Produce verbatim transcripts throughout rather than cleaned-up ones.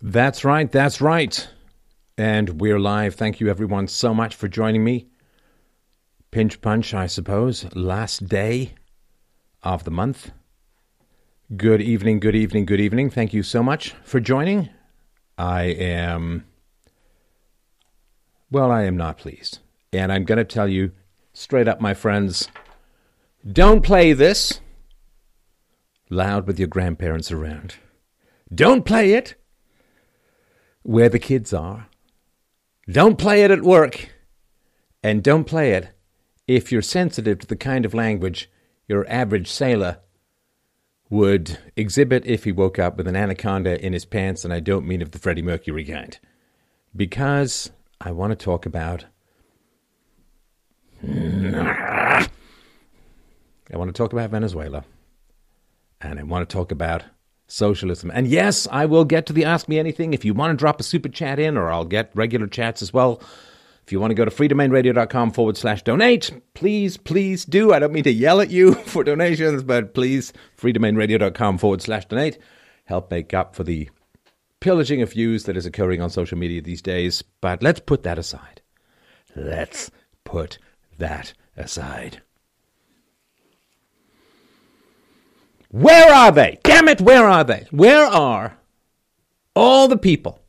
That's right, that's right. And we're live. Thank you everyone so much for joining me. Pinch punch, I suppose. Last day of the month. Good evening, good evening, good evening. Thank you so much for joining. I am... Well, I am not pleased. And I'm going to tell you straight up, my friends, don't play this loud with your grandparents around. Don't play it where the kids are. Don't play it at work. And don't play it if you're sensitive to the kind of language your average sailor would exhibit if he woke up with an anaconda in his pants, and I don't mean of the Freddie Mercury kind. Because I want to talk about... I want to talk about Venezuela. And I want to talk about socialism. And yes, I will get to the Ask Me Anything. If you want to drop a super chat in, or I'll get regular chats as well. If you want to go to freedomainradio.com forward slash donate, please, please do. I don't mean to yell at you for donations, but please, freedomainradio.com forward slash donate. Help make up for the pillaging of views that is occurring on social media these days. But let's put that aside. Let's put that aside. Where are they? Damn it, where are they? Where are all the people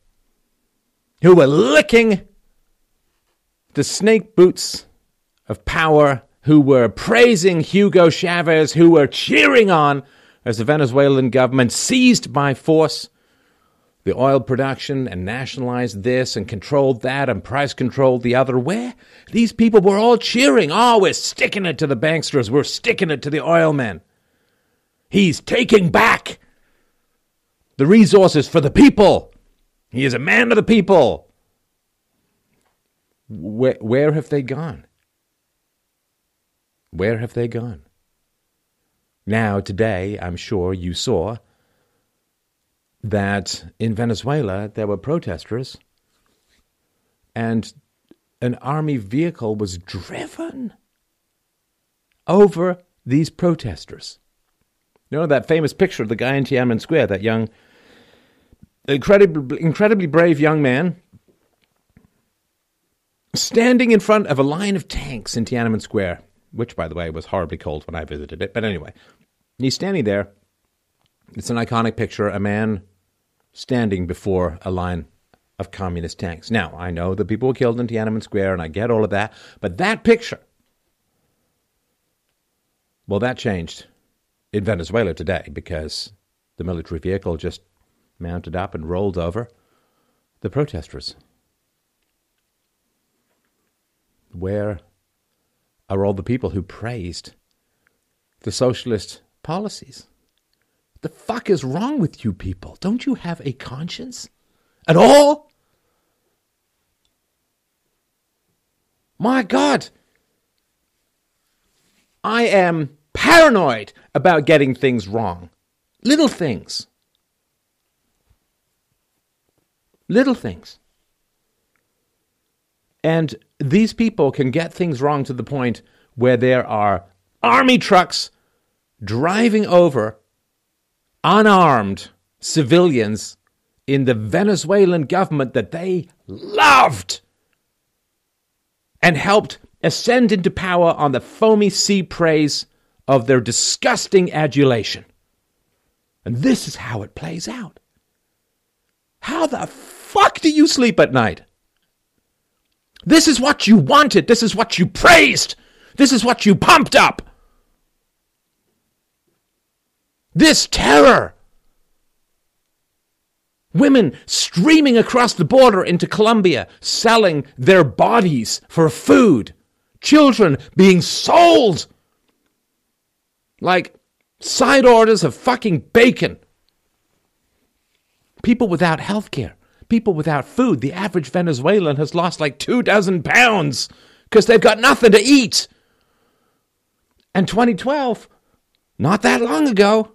who were licking the snake boots of power, who were praising Hugo Chavez, who were cheering on as the Venezuelan government seized by force the oil production and nationalized this and controlled that and price controlled the other? Where? These people were all cheering. Oh, we're sticking it to the banksters. We're sticking it to the oil men. He's taking back the resources for the people. He is a man of the people. Where, where have they gone? Where have they gone? Now, today, I'm sure you saw that in Venezuela there were protesters and an army vehicle was driven over these protesters. You know that famous picture of the guy in Tiananmen Square, that young, incredibly, incredibly brave young man standing in front of a line of tanks in Tiananmen Square, which, by the way, was horribly cold when I visited it. But anyway, he's standing there. It's an iconic picture, a man standing before a line of communist tanks. Now, I know that people were killed in Tiananmen Square, and I get all of that. But that picture, well, that changed in Venezuela today because the military vehicle just mounted up and rolled over the protesters. Where are all the people who praised the socialist policies? What the fuck is wrong with you people? Don't you have a conscience at all? My God, I am paranoid about getting things wrong. Little things. Little things. And these people can get things wrong to the point where there are army trucks driving over unarmed civilians in the Venezuelan government that they loved and helped ascend into power on the foamy sea praise of their disgusting adulation. And this is how it plays out. How the fuck do you sleep at night? This is what you wanted. This is what you praised. This is what you pumped up. This terror. Women streaming across the border into Colombia, selling their bodies for food. Children being sold like side orders of fucking bacon. People without health care. People without food. The average Venezuelan has lost like two dozen pounds because they've got nothing to eat. And twenty twelve, not that long ago,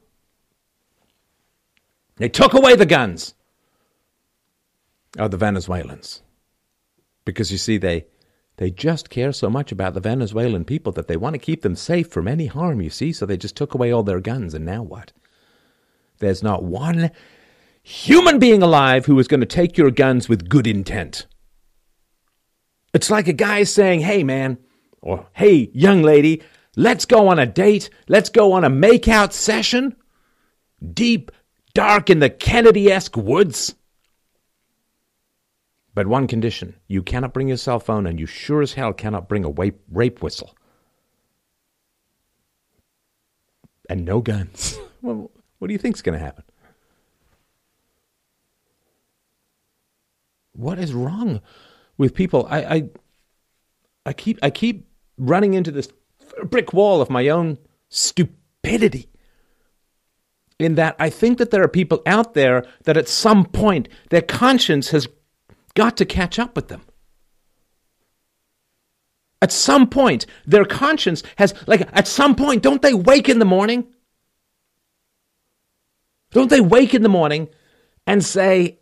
they took away the guns of the Venezuelans. Because you see, they they just care so much about the Venezuelan people that they want to keep them safe from any harm, you see. So they just took away all their guns, and now what? There's not one human being alive who is going to take your guns with good intent. It's like a guy saying, hey, man, or hey, young lady, let's go on a date. Let's go on a makeout session. Deep, dark in the Kennedy-esque woods. But one condition, you cannot bring your cell phone and you sure as hell cannot bring a rape, rape whistle. And no guns. Well, what do you think's going to happen? What is wrong with people? I, I, I keep, I keep running into this brick wall of my own stupidity. In that, I think that there are people out there that at some point their conscience has got to catch up with them. At some point, their conscience has, like, at some point, don't they wake in the morning? Don't they wake in the morning and say,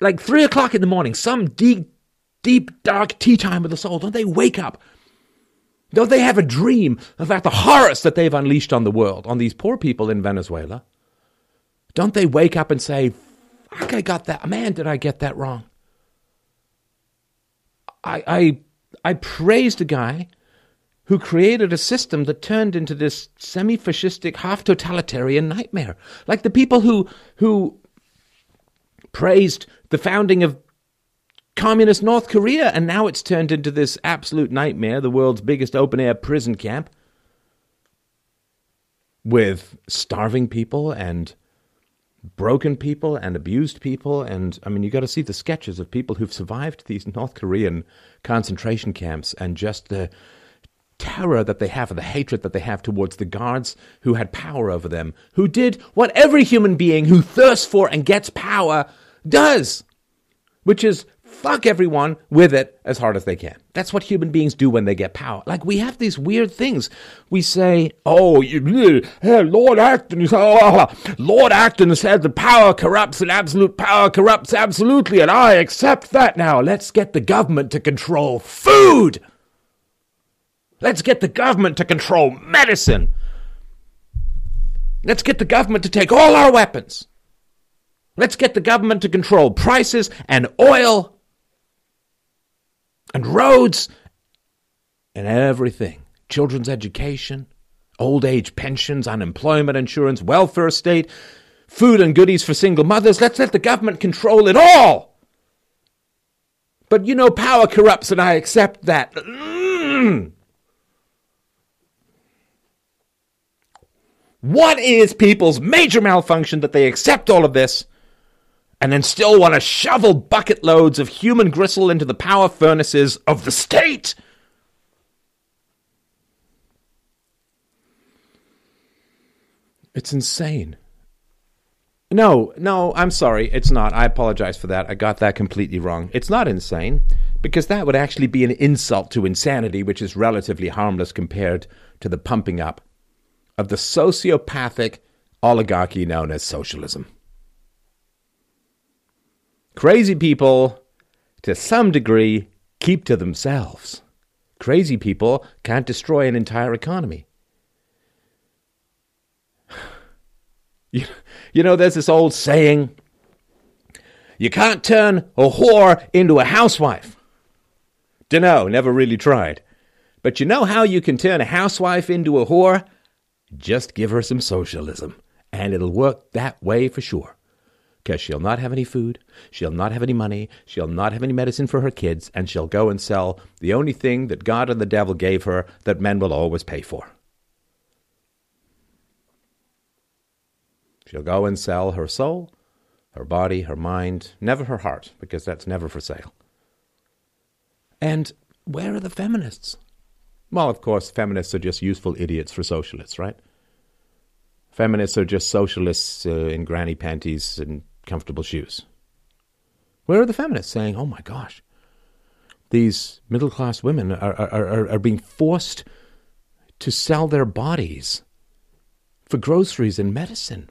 like, three o'clock in the morning, some deep, deep, dark tea time of the soul, don't they wake up? Don't they have a dream about the horrors that they've unleashed on the world, on these poor people in Venezuela? Don't they wake up and say, fuck, I got that, man, did I get that wrong? I, I, I praised a guy who created a system that turned into this semi-fascistic, half-totalitarian nightmare. Like the people who who praised the founding of communist North Korea, and now it's turned into this absolute nightmare, the world's biggest open-air prison camp, with starving people and broken people and abused people. And I mean, you got to see the sketches of people who've survived these North Korean concentration camps and just the terror that they have and the hatred that they have towards the guards who had power over them, who did what every human being who thirsts for and gets power does, which is fuck everyone with it as hard as they can. That's what human beings do when they get power. Like, we have these weird things. We say, oh, you, uh, Lord Acton, uh, Lord Acton said that power corrupts and absolute power corrupts absolutely, and I accept that now. Let's get the government to control food. Let's get the government to control medicine. Let's get the government to take all our weapons. Let's get the government to control prices and oil and roads, and everything. Children's education, old age pensions, unemployment insurance, welfare state, food and goodies for single mothers. Let's let the government control it all. But you know, power corrupts, and I accept that. Mm. What is people's major malfunction that they accept all of this and then still want to shovel bucket loads of human gristle into the power furnaces of the state? It's insane. No, no, I'm sorry. It's not. I apologize for that. I got that completely wrong. It's not insane, because that would actually be an insult to insanity, which is relatively harmless compared to the pumping up of the sociopathic oligarchy known as socialism. Crazy people, to some degree, keep to themselves. Crazy people can't destroy an entire economy. You, you know, there's this old saying, you can't turn a whore into a housewife. Dunno, never really tried. But you know how you can turn a housewife into a whore? Just give her some socialism, and it'll work that way for sure. Because she'll not have any food, she'll not have any money, she'll not have any medicine for her kids, and she'll go and sell the only thing that God and the devil gave her that men will always pay for. She'll go and sell her soul, her body, her mind, never her heart, because that's never for sale. And where are the feminists? Well, of course, feminists are just useful idiots for socialists, right? Feminists are just socialists uh, in granny panties and comfortable shoes. Where are the feminists saying, oh my gosh, these middle-class women are, are, are, are being forced to sell their bodies for groceries and medicine?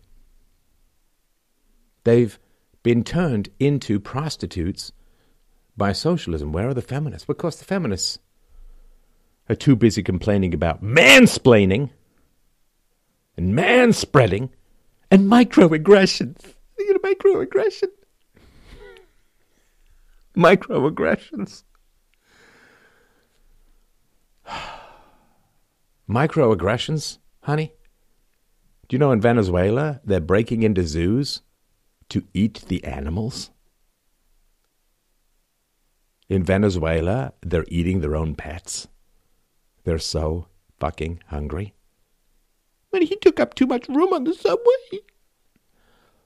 They've been turned into prostitutes by socialism. Where are the feminists? Because the feminists are too busy complaining about mansplaining and manspreading and microaggressions. You know, microaggression. Microaggressions. Microaggressions, honey? Do you know in Venezuela they're breaking into zoos to eat the animals? In Venezuela, they're eating their own pets. They're so fucking hungry. But he took up too much room on the subway.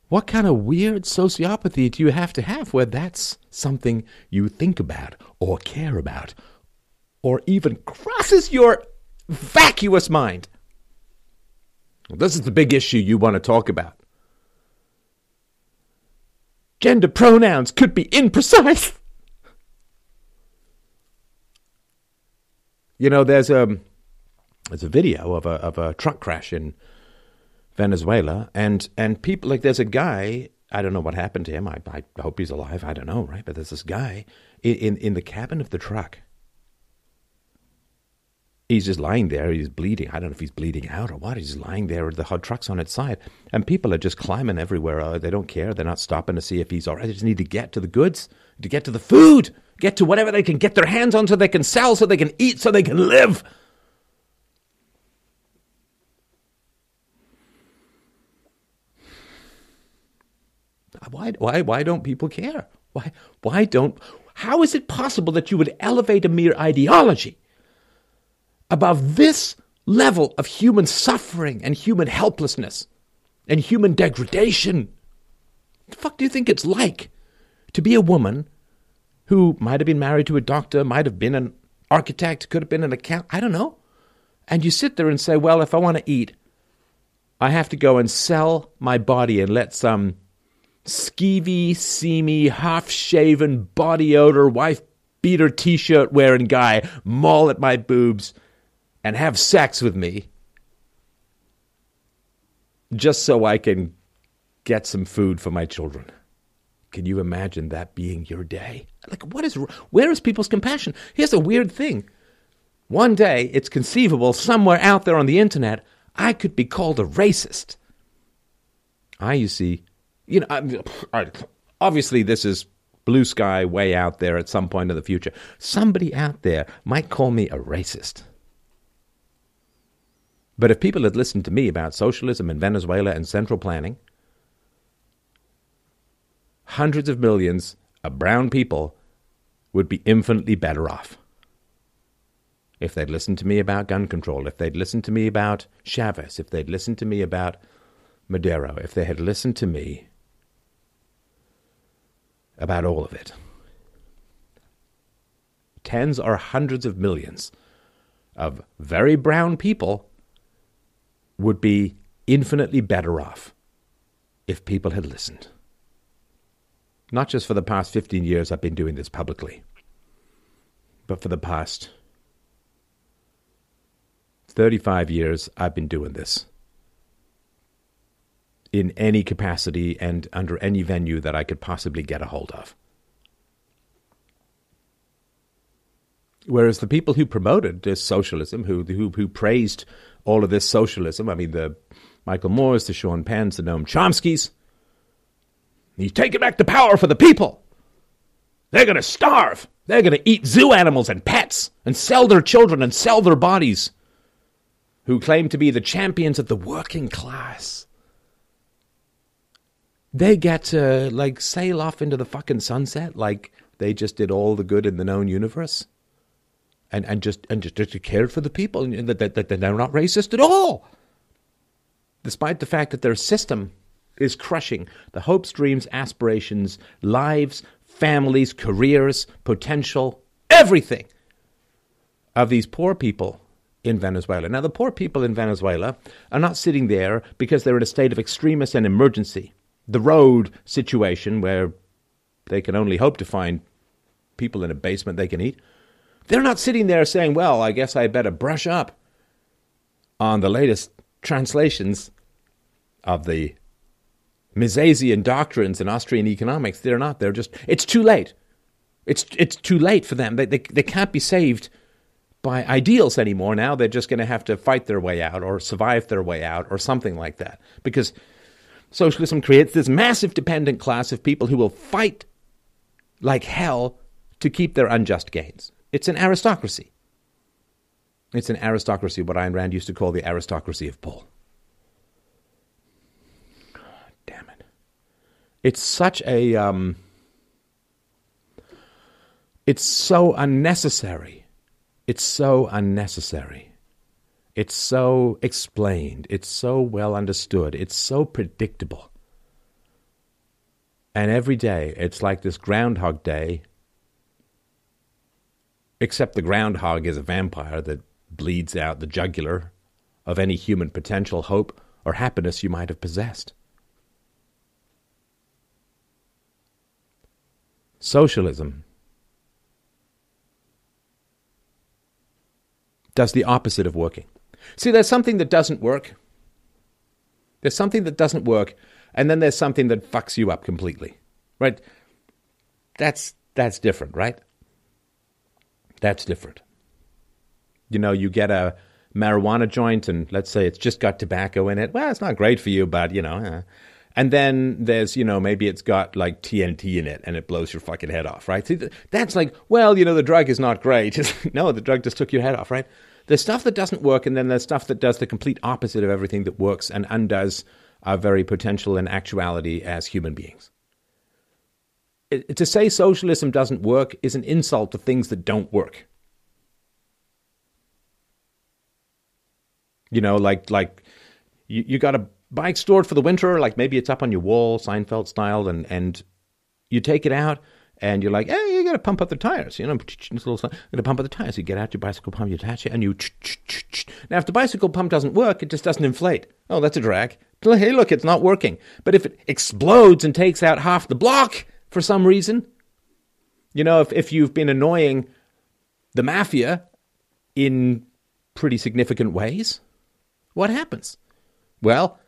What kind of weird sociopathy do you have to have where that's something you think about or care about or even crosses your vacuous mind? Well, this is the big issue you want to talk about. Gender pronouns could be imprecise. You know, there's a, there's a video of a of a truck crash in Venezuela, and, and people, like, there's a guy, I don't know what happened to him, I, I hope he's alive, I don't know, right? But there's this guy in, in, in the cabin of the truck. He's just lying there, he's bleeding, I don't know if he's bleeding out or what, he's lying there, the hot truck's on its side, and people are just climbing everywhere, uh, they don't care, they're not stopping to see if he's all right, they just need to get to the goods, to get to the food, get to whatever they can get their hands on so they can sell, so they can eat, so they can live. Why, why, why don't people care? Why, why don't, how is it possible that you would elevate a mere ideology above this level of human suffering and human helplessness and human degradation? What the fuck do you think it's like to be a woman who might have been married to a doctor, might have been an architect, could have been an accountant, I don't know. And you sit there and say, well, if I want to eat, I have to go and sell my body and let some skeevy, seamy, half-shaven, body odor, wife-beater t-shirt wearing guy maul at my boobs and have sex with me just so I can get some food for my children. Can you imagine that being your day? Like, what is, where is people's compassion? Here's a weird thing. One day, it's conceivable somewhere out there on the internet, I could be called a racist. I, you see, you know, I'm, obviously this is blue sky way out there at some point in the future. Somebody out there might call me a racist. But if people had listened to me about socialism in Venezuela and central planning, hundreds of millions of brown people would be infinitely better off. If they'd listened to me about gun control, if they'd listened to me about Chavez, if they'd listened to me about Madero, if they had listened to me about all of it. Tens or hundreds of millions of very brown people would be infinitely better off if people had listened. Not just for the past fifteen years I've been doing this publicly, but for the past thirty-five years I've been doing this in any capacity and under any venue that I could possibly get a hold of. Whereas the people who promoted this socialism, who who, who praised all of this socialism, I mean, the Michael Moores, the Sean Penns, the Noam Chomskys, he's taking back the power for the people. They're going to starve. They're going to eat zoo animals and pets and sell their children and sell their bodies, who claim to be the champions of the working class. They get to, like, sail off into the fucking sunset like they just did all the good in the known universe and, and just and just, just cared for the people and that, that, that they're not racist at all, despite the fact that their system is crushing the hopes, dreams, aspirations, lives, families, careers, potential, everything of these poor people in Venezuela. Now, the poor people in Venezuela are not sitting there because they're in a state of extremis and emergency. The road situation where they can only hope to find people in a basement they can eat. They're not sitting there saying, well, I guess I better brush up on the latest translations of the Misesian doctrines and Austrian economics. They're not. They're just, it's too late. It's it's too late for them. They they, they can't be saved by ideals anymore. Now they're just going to have to fight their way out or survive their way out or something like that. Because Socialism creates this massive dependent class of people who will fight like hell to keep their unjust gains. It's an aristocracy. It's an aristocracy, what Ayn Rand used to call the aristocracy of Paul. Oh, damn it. It's such a... Um, it's so unnecessary. It's so unnecessary. It's so explained. It's so well understood. It's so predictable. And every day, it's like this Groundhog Day, except the groundhog is a vampire that bleeds out the jugular of any human potential, hope, or happiness you might have possessed. Socialism does the opposite of working. See, there's something that doesn't work. There's something that doesn't work, and then there's something that fucks you up completely, right? That's that's different, right? That's different. You know, you get a marijuana joint, and let's say it's just got tobacco in it. Well, it's not great for you, but, you know. Eh. And then there's, you know, maybe it's got, like, T N T in it, and it blows your fucking head off, right? See, th- that's like, well, you know, the drug is not great. No, the drug just took your head off, right? There's stuff that doesn't work, and then there's stuff that does the complete opposite of everything that works and undoes our very potential and actuality as human beings. It, to say socialism doesn't work is an insult to things that don't work. You know, like like you, you got a bike stored for the winter, like maybe it's up on your wall, Seinfeld style, and, and you take it out, and you're like, hey, you got to pump up the tires, you know, little going to pump up the tires. You get out your bicycle pump, you attach it, and you... Now, if the bicycle pump doesn't work, it just doesn't inflate. Oh, that's a drag. Hey, look, it's not working. But if it explodes and takes out half the block for some reason, you know, if, if you've been annoying the mafia in pretty significant ways, what happens? Well,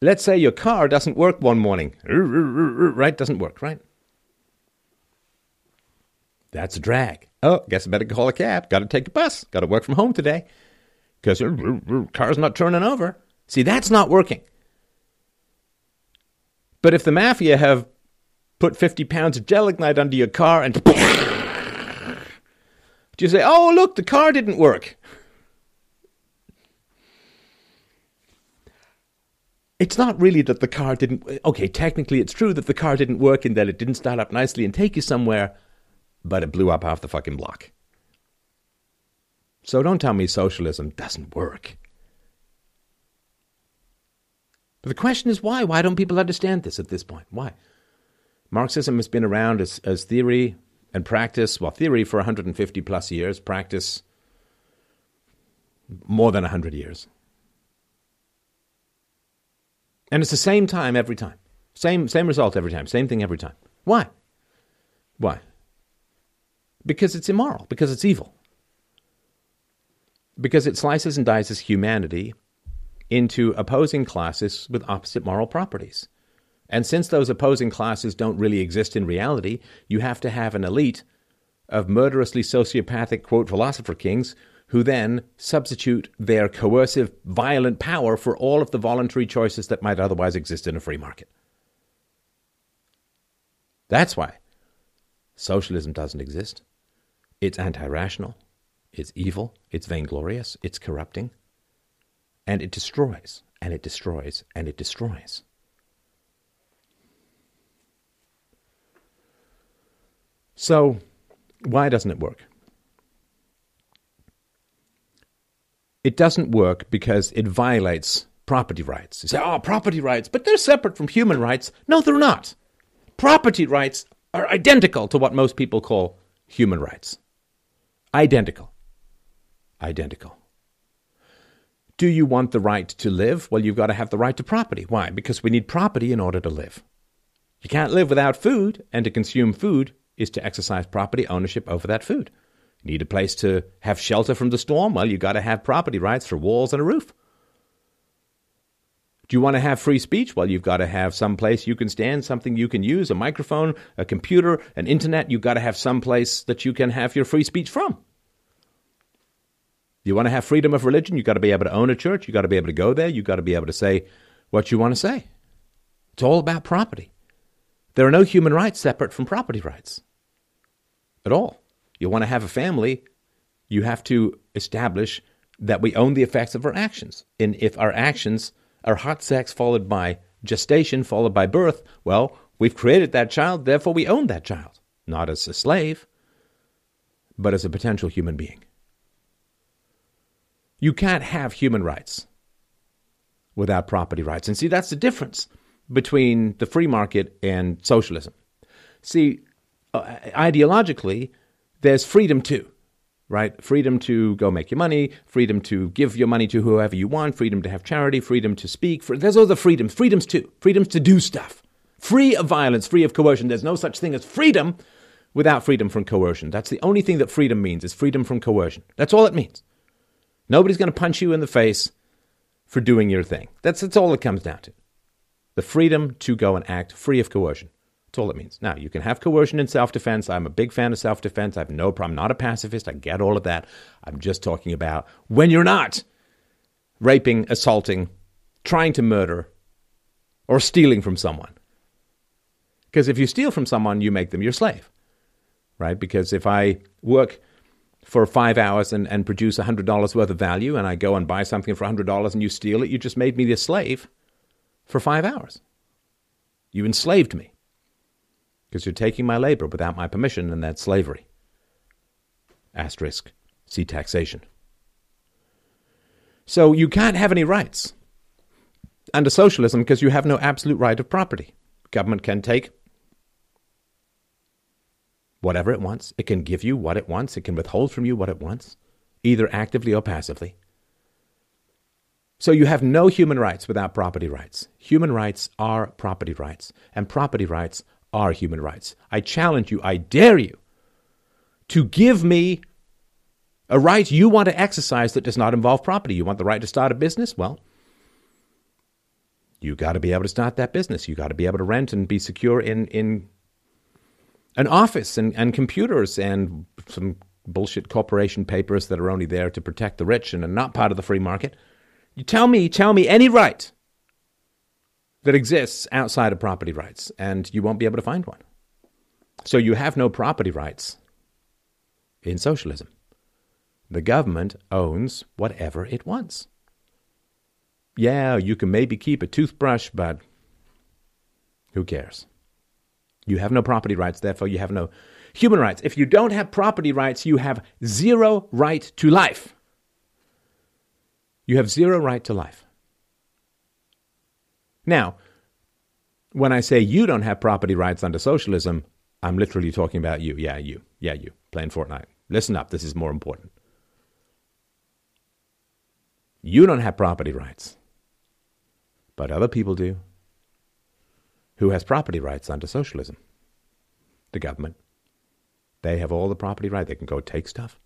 let's say your car doesn't work one morning. Right? Doesn't work, right? That's a drag. Oh, guess I better call a cab. Got to take a bus. Got to work from home today because your car's not turning over. See, that's not working. But if the mafia have put fifty pounds of gelignite under your car and you say, oh, look, the car didn't work. It's not really that the car didn't... Okay, technically it's true that the car didn't work and that it didn't start up nicely and take you somewhere, but it blew up half the fucking block. So don't tell me socialism doesn't work. But the question is why? Why don't people understand this at this point? Why? Marxism has been around as, as theory and practice, well, theory for one hundred fifty plus years, practice more than one hundred years. And it's the same time every time. Same same result every time. Same thing every time. Why? Why? Because it's immoral. Because it's evil. Because it slices and dices humanity into opposing classes with opposite moral properties. And since those opposing classes don't really exist in reality, you have to have an elite of murderously sociopathic, quote, philosopher kings who then substitute their coercive, violent power for all of the voluntary choices that might otherwise exist in a free market. That's why socialism doesn't exist. It's anti-rational. It's evil. It's vainglorious. It's corrupting. And it destroys, and it destroys, and it destroys. So, why doesn't it work? It doesn't work because it violates property rights. You say, oh, property rights, but they're separate from human rights. No, they're not. Property rights are identical to what most people call human rights. Identical. Identical. Do you want the right to live? Well, you've got to have the right to property. Why? Because we need property in order to live. You can't live without food, and to consume food is to exercise property ownership over that food. You need a place to have shelter from the storm? Well, you've got to have property rights for walls and a roof. Do you want to have free speech? Well, you've got to have some place you can stand, something you can use, a microphone, a computer, an internet. You've got to have some place that you can have your free speech from. You want to have freedom of religion? You've got to be able to own a church. You've got to be able to go there. You've got to be able to say what you want to say. It's all about property. There are no human rights separate from property rights at all. You want to have a family, you have to establish that we own the effects of our actions. And if our actions are hot sex followed by gestation followed by birth, well, we've created that child, therefore we own that child. Not as a slave, but as a potential human being. You can't have human rights without property rights. And see, that's the difference between the free market and socialism. See, ideologically, there's freedom too, right? Freedom to go make your money, freedom to give your money to whoever you want, freedom to have charity, freedom to speak. Free- there's all the freedoms, freedoms too, freedoms to do stuff. Free of violence, free of coercion. There's no such thing as freedom without freedom from coercion. That's the only thing that freedom means, is freedom from coercion. That's all it means. Nobody's going to punch you in the face for doing your thing. That's, that's all it comes down to. The freedom to go and act free of coercion. That's all it means. Now, you can have coercion in self-defense. I'm a big fan of self-defense. I have no problem. I'm not a pacifist. I get all of that. I'm just talking about when you're not raping, assaulting, trying to murder, or stealing from someone. Because if you steal from someone, you make them your slave, right? Because if I work for five hours and, and produce one hundred dollars worth of value and I go and buy something for one hundred dollars and you steal it, you just made me the slave for five hours. You enslaved me because you're taking my labor without my permission, and that's slavery. Asterisk, see taxation. So you can't have any rights under socialism because you have no absolute right of property. Government can take whatever it wants. It can give you what it wants. It can withhold from you what it wants, either actively or passively. So you have no human rights without property rights. Human rights are property rights, and property rights are human rights. I challenge you, I dare you to give me a right you want to exercise that does not involve property. You want the right to start a business? Well, you got to be able to start that business. You got to be able to rent and be secure in, in an office and, and computers and some bullshit corporation papers that are only there to protect the rich and are not part of the free market. You tell me, tell me any right that exists outside of property rights, and you won't be able to find one. So you have no property rights in socialism. The government owns whatever it wants. Yeah, you can maybe keep a toothbrush, but who cares? You have no property rights, therefore you have no human rights. If you don't have property rights, you have zero right to life. You have zero right to life. Now, when I say you don't have property rights under socialism, I'm literally talking about you. Yeah, you. Yeah, you. Playing Fortnite. Listen up. This is more important. You don't have property rights, but other people do. Who has property rights under socialism? The government. They have all the property rights. They can go take stuff.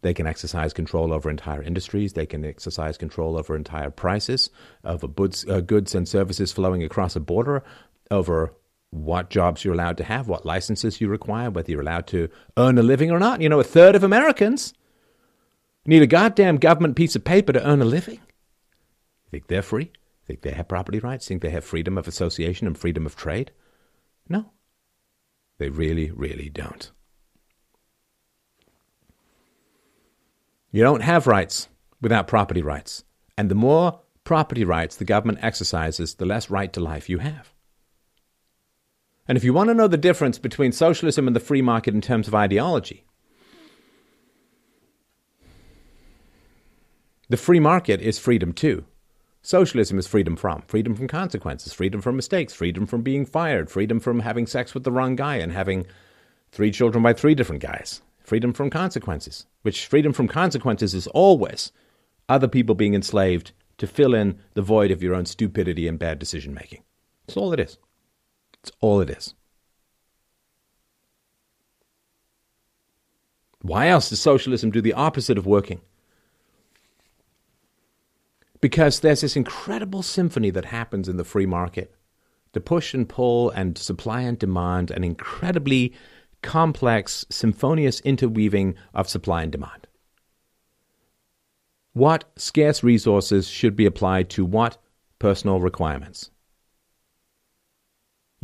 They can exercise control over entire industries. They can exercise control over entire prices, over goods and services flowing across a border, over what jobs you're allowed to have, what licenses you require, whether you're allowed to earn a living or not. You know, a third of Americans need a goddamn government piece of paper to earn a living. Think they're free? Think they have property rights? Think they have freedom of association and freedom of trade? No. They really, really don't. You don't have rights without property rights. And the more property rights the government exercises, the less right to life you have. And if you want to know the difference between socialism and the free market in terms of ideology, the free market is freedom too. Socialism is freedom from. Freedom from consequences, freedom from mistakes, freedom from being fired, freedom from having sex with the wrong guy and having three children by three different guys. Freedom from consequences, which freedom from consequences is always other people being enslaved to fill in the void of your own stupidity and bad decision-making. That's all it is. It's all it is. Why else does socialism do the opposite of working? Because there's this incredible symphony that happens in the free market, the push and pull and supply and demand, an incredibly complex, symphonious interweaving of supply and demand. What scarce resources should be applied to what personal requirements?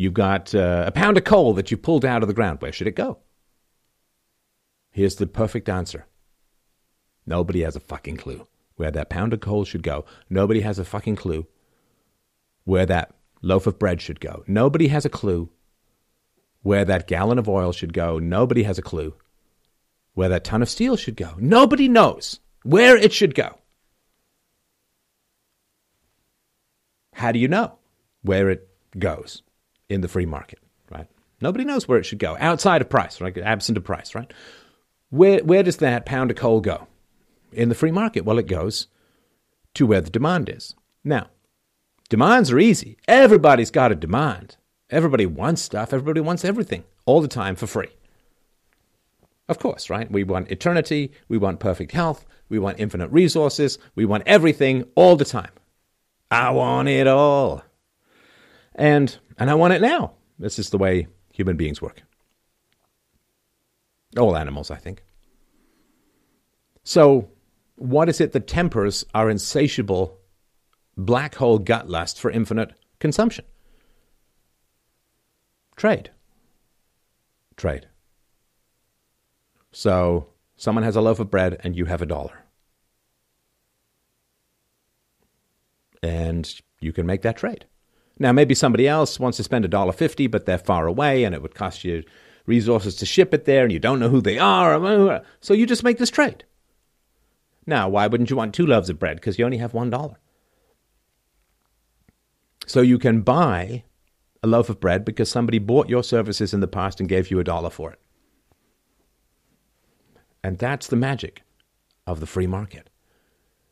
You've got uh, a pound of coal that you pulled out of the ground. Where should it go? Here's the perfect answer. Nobody has a fucking clue where that pound of coal should go. Nobody has a fucking clue where that loaf of bread should go. Nobody has a clue where that gallon of oil should go. Nobody has a clue where that ton of steel should go. Nobody knows where it should go. How do you know where it goes in the free market, right? Nobody knows where it should go outside of price, right? Absent of price, right? Where, where does that pound of coal go in the free market? Well, it goes to where the demand is. Now, demands are easy. Everybody's got a demand. Everybody wants stuff. Everybody wants everything all the time for free. Of course, right? We want eternity. We want perfect health. We want infinite resources. We want everything all the time. I want it all. And and I want it now. This is the way human beings work. All animals, I think. So what is it that tempers our insatiable black hole gut lust for infinite consumption? Trade. Trade. So someone has a loaf of bread and you have a dollar. And you can make that trade. Now, maybe somebody else wants to spend a dollar fifty, but they're far away and it would cost you resources to ship it there and you don't know who they are. So you just make this trade. Now, why wouldn't you want two loaves of bread? Because you only have one dollar. So you can buy a loaf of bread because somebody bought your services in the past and gave you a dollar for it. And that's the magic of the free market.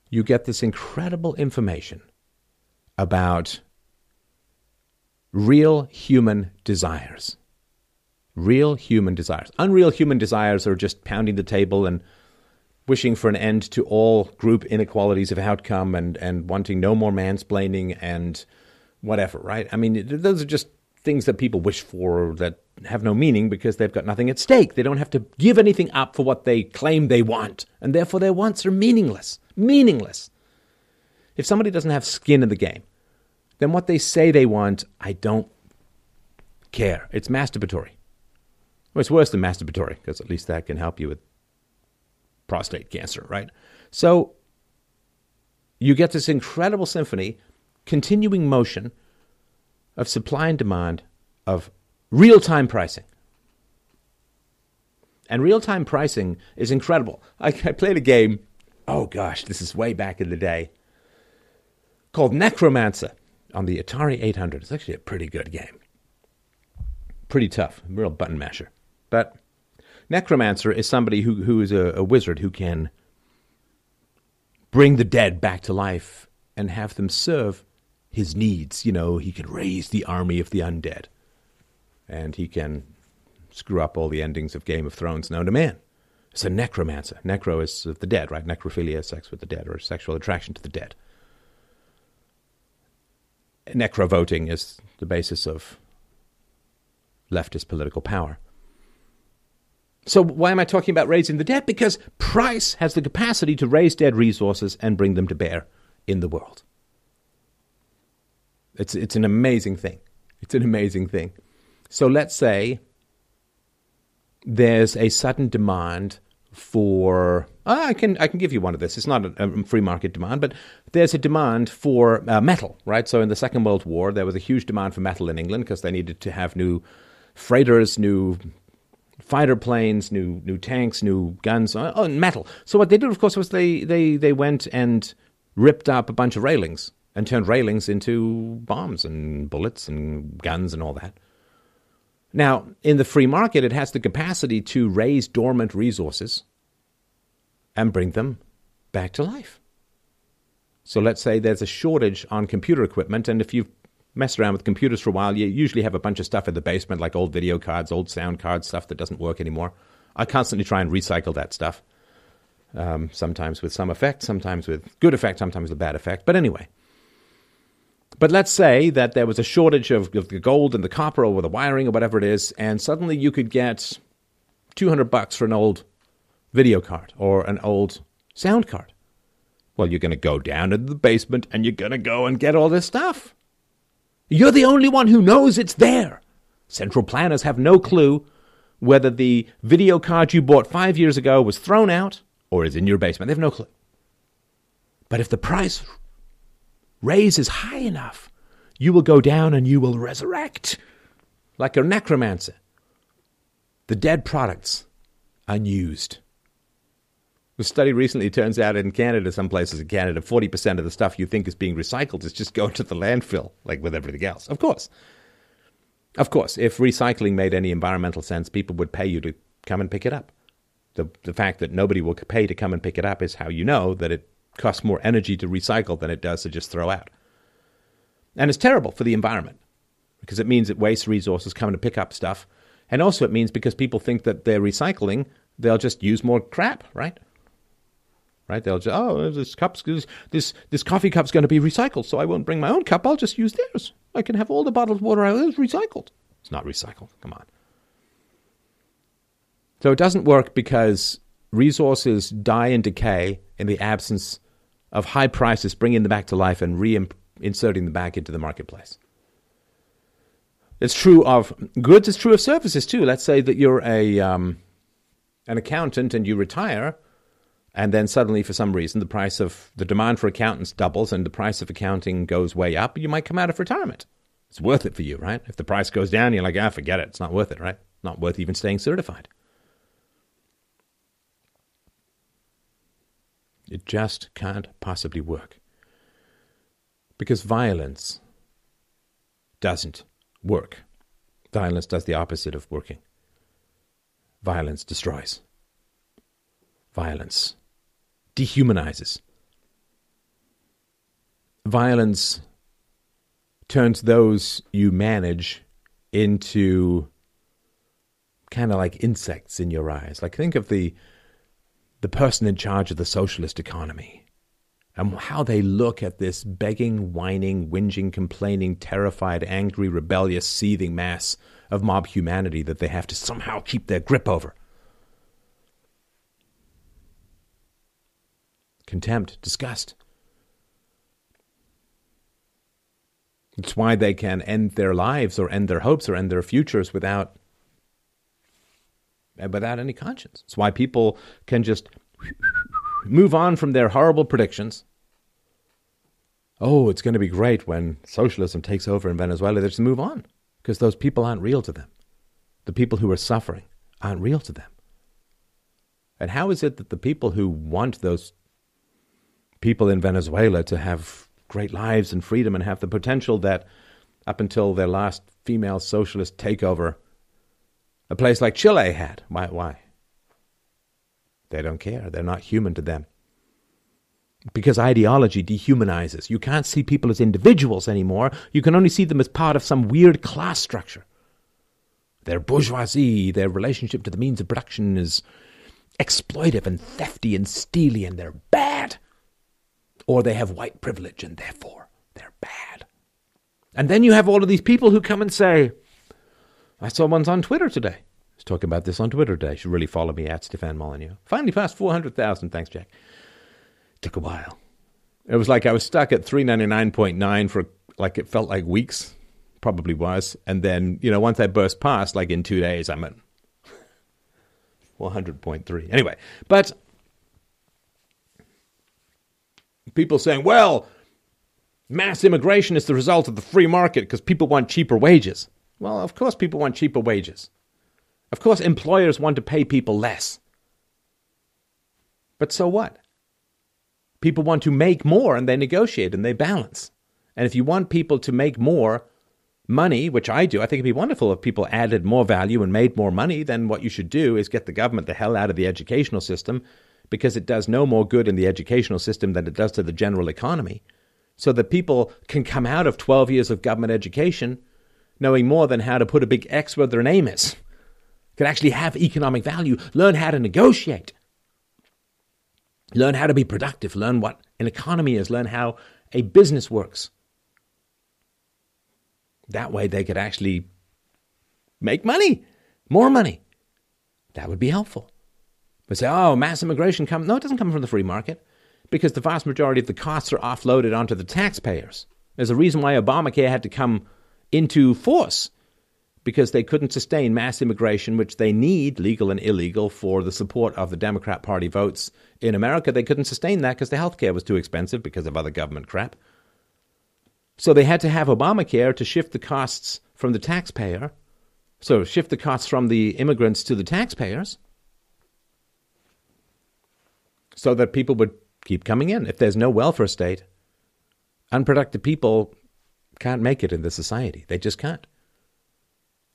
You get this incredible information about real human desires. Real human desires. Unreal human desires are just pounding the table and wishing for an end to all group inequalities of outcome and, and wanting no more mansplaining and whatever, right? I mean, those are just things that people wish for that have no meaning because they've got nothing at stake. They don't have to give anything up for what they claim they want, and therefore their wants are meaningless. Meaningless. If somebody doesn't have skin in the game, then what they say they want, I don't care. It's masturbatory. Well, it's worse than masturbatory, because at least that can help you with prostate cancer, right? So you get this incredible symphony, continuing motion of supply and demand, of real-time pricing. And real-time pricing is incredible. I, I played a game, oh gosh, this is way back in the day, called Necromancer on the Atari eight hundred. It's actually a pretty good game. Pretty tough, real button masher. But Necromancer is somebody who, who is a, a wizard who can bring the dead back to life and have them serve his needs. You know, he can raise the army of the undead. And he can screw up all the endings of Game of Thrones known to man. It's a necromancer. Necro is the dead, right? Necrophilia, sex with the dead, or sexual attraction to the dead. Necrovoting is the basis of leftist political power. So why am I talking about raising the dead? Because price has the capacity to raise dead resources and bring them to bear in the world. It's it's an amazing thing. It's an amazing thing. So let's say there's a sudden demand for, oh, I can I can give you one of this. It's not a, a free market demand, but there's a demand for uh, metal, right? So in the Second World War, there was a huge demand for metal in England because they needed to have new freighters, new fighter planes, new new tanks, new guns, oh, and metal. So what they did, of course, was they they they went and ripped up a bunch of railings and turned railings into bombs and bullets and guns and all that. Now, in the free market, it has the capacity to raise dormant resources and bring them back to life. So let's say there's a shortage on computer equipment, and if you've messed around with computers for a while, you usually have a bunch of stuff in the basement, like old video cards, old sound cards, stuff that doesn't work anymore. I constantly try and recycle that stuff, um, sometimes with some effect, sometimes with good effect, sometimes with bad effect, but anyway. But let's say that there was a shortage of, of the gold and the copper or the wiring or whatever it is, and suddenly you could get two hundred bucks for an old video card or an old sound card. Well, you're going to go down into the basement and you're going to go and get all this stuff. You're the only one who knows it's there. Central planners have no clue whether the video card you bought five years ago was thrown out or is in your basement. They have no clue. But if the price raise is high enough, you will go down and you will resurrect like a necromancer. The dead products unused. The study recently turns out in Canada, some places in Canada, forty percent of the stuff you think is being recycled is just going to the landfill, like with everything else. Of course. Of course, if recycling made any environmental sense, people would pay you to come and pick it up. The, the fact that nobody will pay to come and pick it up is how you know that it costs more energy to recycle than it does to just throw out. And it's terrible for the environment because it means that waste resources come to pick up stuff. And also it means because people think that they're recycling, they'll just use more crap, right? Right? They'll just, oh, this cup's, this, this coffee cup's going to be recycled, so I won't bring my own cup. I'll just use theirs. I can have all the bottled water I was recycled. It's not recycled. Come on. So it doesn't work because resources die and decay in the absence of high prices, bringing them back to life and reinserting them back into the marketplace. It's true of goods. It's true of services, too. Let's say that you're a um, an accountant and you retire, and then suddenly, for some reason, the price of the demand for accountants doubles and the price of accounting goes way up. You might come out of retirement. It's worth it for you, right? If the price goes down, you're like, ah, forget it. It's not worth it, right? Not worth even staying certified. It just can't possibly work. Because violence doesn't work. Violence does the opposite of working. Violence destroys. Violence dehumanizes. Violence turns those you manage into kind of like insects in your eyes. Like think of the the person in charge of the socialist economy and how they look at this begging, whining, whinging, complaining, terrified, angry, rebellious, seething mass of mob humanity that they have to somehow keep their grip over. Contempt, disgust. It's why they can end their lives or end their hopes or end their futures without without any conscience. It's why people can just move on from their horrible predictions. Oh, it's going to be great when socialism takes over in Venezuela. They just move on because those people aren't real to them. The people who are suffering aren't real to them. And how is it that the people who want those people in Venezuela to have great lives and freedom and have the potential that up until their last female socialist takeover, a place like Chile had? Why? Why? They don't care. They're not human to them. Because ideology dehumanizes. You can't see people as individuals anymore. You can only see them as part of some weird class structure. Their bourgeoisie, their relationship to the means of production is exploitive and thefty and steely, and they're bad. Or they have white privilege, and therefore they're bad. And then you have all of these people who come and say, I saw one's on Twitter today. I was talking about this on Twitter today. You should really follow me at Stefan Molyneux. Finally passed four hundred thousand. Thanks, Jack. Took a while. It was like I was stuck at three ninety-nine point nine for, like, it felt like weeks. Probably was. And then, you know, once I burst past, like in two days, I'm at one hundred point three. Anyway, but people saying, well, mass immigration is the result of the free market because people want cheaper wages. Well, of course people want cheaper wages. Of course employers want to pay people less. But so what? People want to make more, and they negotiate and they balance. And if you want people to make more money, which I do, I think it'd be wonderful if people added more value and made more money, then what you should do is get the government the hell out of the educational system, because it does no more good in the educational system than it does to the general economy, so that people can come out of twelve years of government education knowing more than how to put a big X where their name is, can actually have economic value, learn how to negotiate, learn how to be productive, learn what an economy is, learn how a business works. That way they could actually make money, more money. That would be helpful. But say, oh, mass immigration comes. No, it doesn't come from the free market, because the vast majority of the costs are offloaded onto the taxpayers. There's a reason why Obamacare had to come into force because they couldn't sustain mass immigration, which they need, legal and illegal, for the support of the Democrat Party votes in America. They couldn't sustain that because the health care was too expensive because of other government crap. So they had to have Obamacare to shift the costs from the taxpayer, so shift the costs from the immigrants to the taxpayers so that people would keep coming in. If there's no welfare state, unproductive people can't make it in the society. They just can't.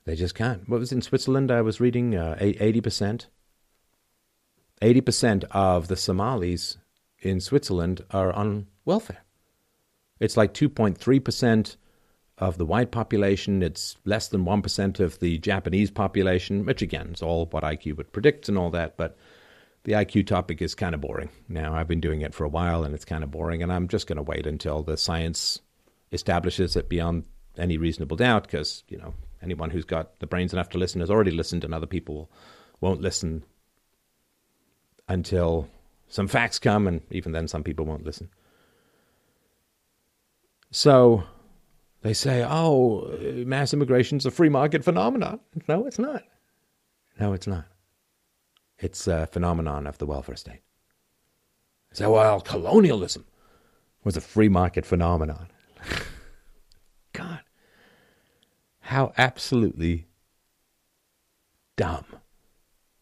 They just can't. What was in Switzerland? I was reading uh, eighty percent. eighty percent of the Somalis in Switzerland are on welfare. It's like two point three percent of the white population. It's less than one percent of the Japanese population, which again is all what I Q would predict and all that. But the I Q topic is kind of boring. Now, I've been doing it for a while and it's kind of boring. And I'm just going to wait until the science establishes it beyond any reasonable doubt because, you know, anyone who's got the brains enough to listen has already listened and other people won't listen until some facts come. And even then, some people won't listen. So they say, oh, mass immigration is a free market phenomenon. No, it's not. No, it's not. It's a phenomenon of the welfare state. They say, well, colonialism was a free market phenomenon. God, how absolutely dumb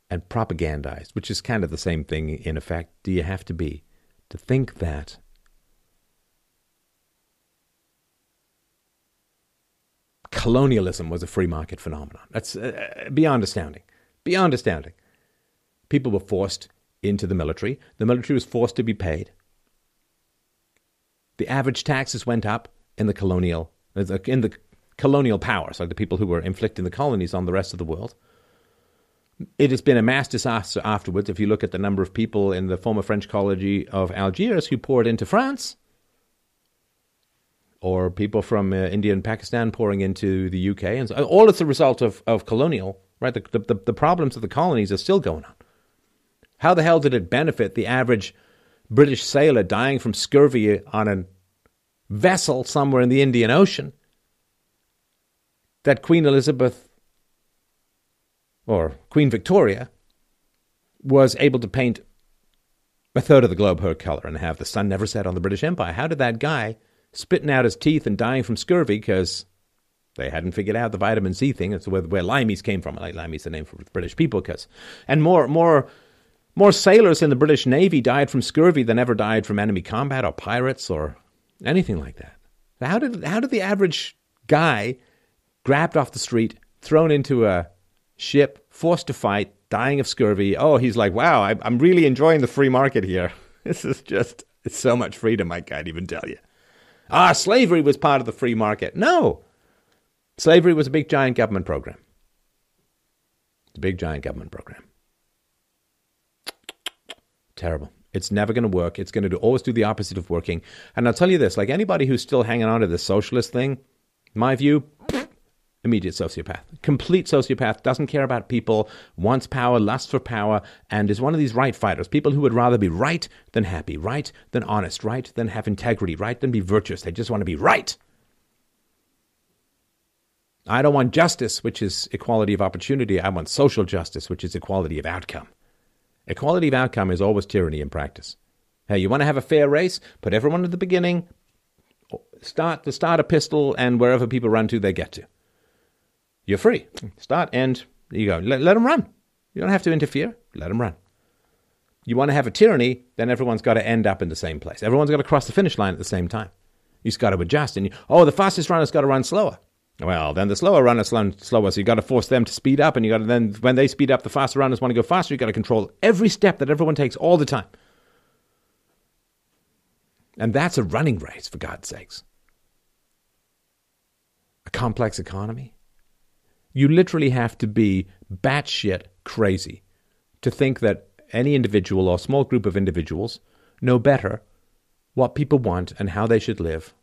and propagandized, which is kind of the same thing in effect. Do you have to be to think that colonialism was a free market phenomenon? That's uh, beyond astounding, beyond astounding. People were forced into the military. The military was forced to be paid. The average taxes went up in the colonial, in the colonial powers, like the people who were inflicting the colonies on the rest of the world. It has been a mass disaster afterwards. If you look at the number of people in the former French colony of Algiers who poured into France, or people from uh, India and Pakistan pouring into the U K. And so, all it's a result of, of colonial, right? The, the, the problems of the colonies are still going on. How the hell did it benefit the average British sailor dying from scurvy on a vessel somewhere in the Indian Ocean that Queen Elizabeth or Queen Victoria was able to paint a third of the globe her color and have the sun never set on the British Empire? How did that guy spitting out his teeth and dying from scurvy because they hadn't figured out the vitamin C thing? That's where, where limeys came from. Like limeys, the name for British people, because and more more more sailors in the British Navy died from scurvy than ever died from enemy combat or pirates or anything like that. How did how did the average guy grabbed off the street, thrown into a ship, forced to fight, dying of scurvy? Oh, he's like, wow, I, I'm really enjoying the free market here. This is just it's so much freedom. I can't even tell you. Ah, slavery was part of the free market. No. Slavery was a big, giant government program. It's a big, giant government program. Terrible. It's never going to work. It's going to do, always do the opposite of working. And I'll tell you this, like anybody who's still hanging on to this socialist thing, in my view, immediate sociopath. Complete sociopath, doesn't care about people, wants power, lusts for power, and is one of these right fighters, people who would rather be right than happy, right than honest, right than have integrity, right than be virtuous. They just want to be right. I don't want justice, which is equality of opportunity. I want social justice, which is equality of outcome. Equality of outcome is always tyranny in practice. Hey, you want to have a fair race? Put everyone at the beginning, start the start a pistol, and wherever people run to, they get to. You're free. Start, end, you go. Let, let them run. You don't have to interfere. Let them run. You want to have a tyranny, then everyone's got to end up in the same place. Everyone's got to cross the finish line at the same time. You just got to adjust. And you, oh, the fastest runner's got to run slower. Well, then the slower runners run slower, so you got to force them to speed up. And you got to then, when they speed up, the faster runners want to go faster. You got to control every step that everyone takes all the time. And that's a running race, for God's sakes. A complex economy. You literally have to be batshit crazy to think that any individual or small group of individuals know better what people want and how they should live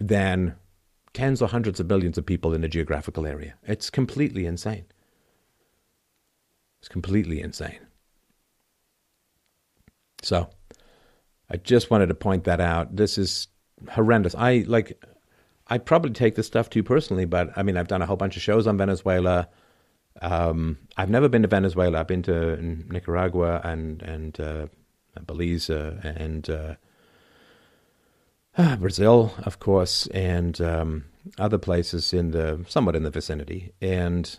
than tens or hundreds of billions of people in a geographical area. It's completely insane. It's completely insane. So I just wanted to point that out. This is horrendous. I like... I probably take this stuff too personally, but I mean, I've done a whole bunch of shows on Venezuela. Um, I've never been to Venezuela. I've been to Nicaragua and and uh, Belize uh, and uh, ah, Brazil, of course, and um, other places in the somewhat in the vicinity. And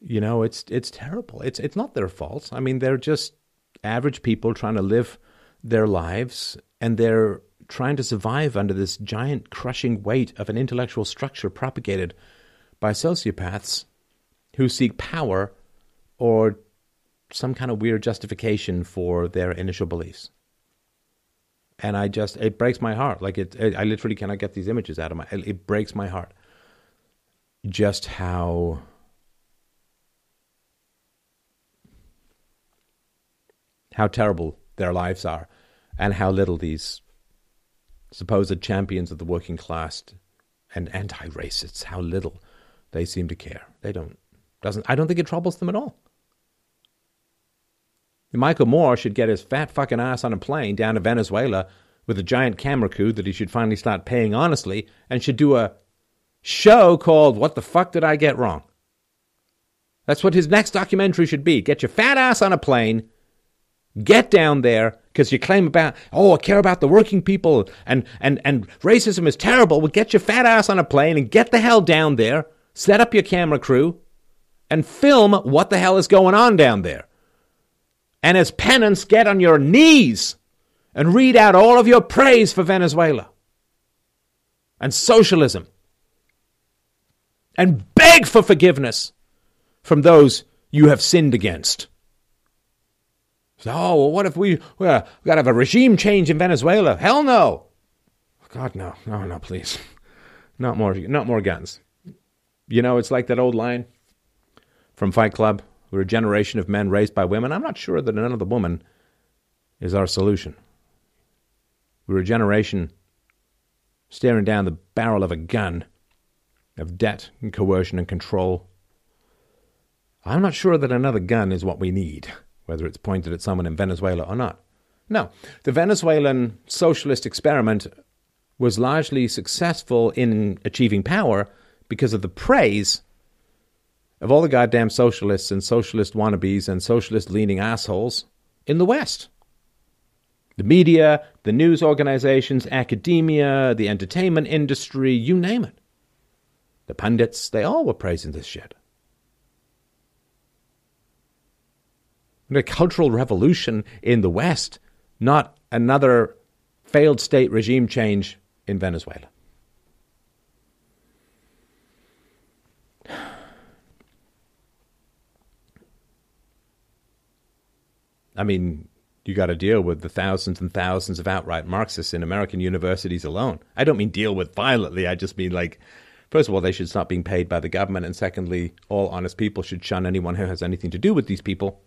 you know, it's it's terrible. It's it's not their fault. I mean, they're just average people trying to live their lives, and they're trying to survive under this giant crushing weight of an intellectual structure propagated by sociopaths who seek power or some kind of weird justification for their initial beliefs. And I just, it breaks my heart. Like it, it I literally cannot get these images out of my, it breaks my heart. Just how how terrible their lives are, and how little these supposed champions of the working class and anti-racists, how little they seem to care. They don't, doesn't, I don't think it troubles them at all. Michael Moore should get his fat fucking ass on a plane down to Venezuela with a giant camera crew that he should finally start paying honestly, and should do a show called What the Fuck Did I Get Wrong? That's what his next documentary should be. Get your fat ass on a plane, get down there, because you claim about, oh, I care about the working people, and, and, and racism is terrible. Well, get your fat ass on a plane and get the hell down there, set up your camera crew, and film what the hell is going on down there. And as penance, get on your knees and read out all of your praise for Venezuela and socialism, and beg for forgiveness from those you have sinned against. So, oh, well, what if we, well, we got to have a regime change in Venezuela? Hell no. God, no. No, no, please. Not more, not more guns. You know, it's like that old line from Fight Club. We're a generation of men raised by women. I'm not sure that another woman is our solution. We're a generation staring down the barrel of a gun of debt and coercion and control. I'm not sure that another gun is what we need, whether it's pointed at someone in Venezuela or not. No, the Venezuelan socialist experiment was largely successful in achieving power because of the praise of all the goddamn socialists and socialist wannabes and socialist-leaning assholes in the West. The media, the news organizations, academia, the entertainment industry, you name it. The pundits, they all were praising this shit. A cultural revolution in the West, not another failed state regime change in Venezuela. I mean, you got to deal with the thousands and thousands of outright Marxists in American universities alone. I don't mean deal with violently. I just mean, like, first of all, they should stop being paid by the government. And secondly, all honest people should shun anyone who has anything to do with these people.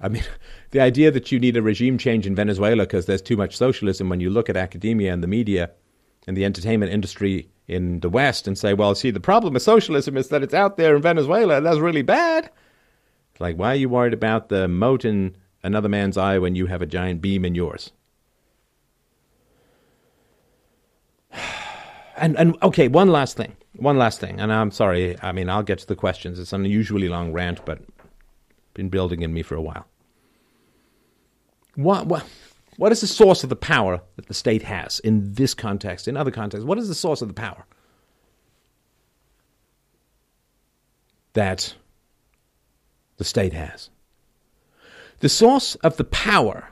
I mean, the idea that you need a regime change in Venezuela because there's too much socialism, when you look at academia and the media and the entertainment industry in the West and say, well, see, the problem with socialism is that it's out there in Venezuela, and that's really bad. It's like, why are you worried about the mote in another man's eye when you have a giant beam in yours? And, and okay, one last thing. One last thing. And I'm sorry. I mean, I'll get to the questions. It's an unusually long rant, but been building in me for a while. What, what, what is the source of the power that the state has in this context, in other contexts? What is the source of the power that the state has? The source of the power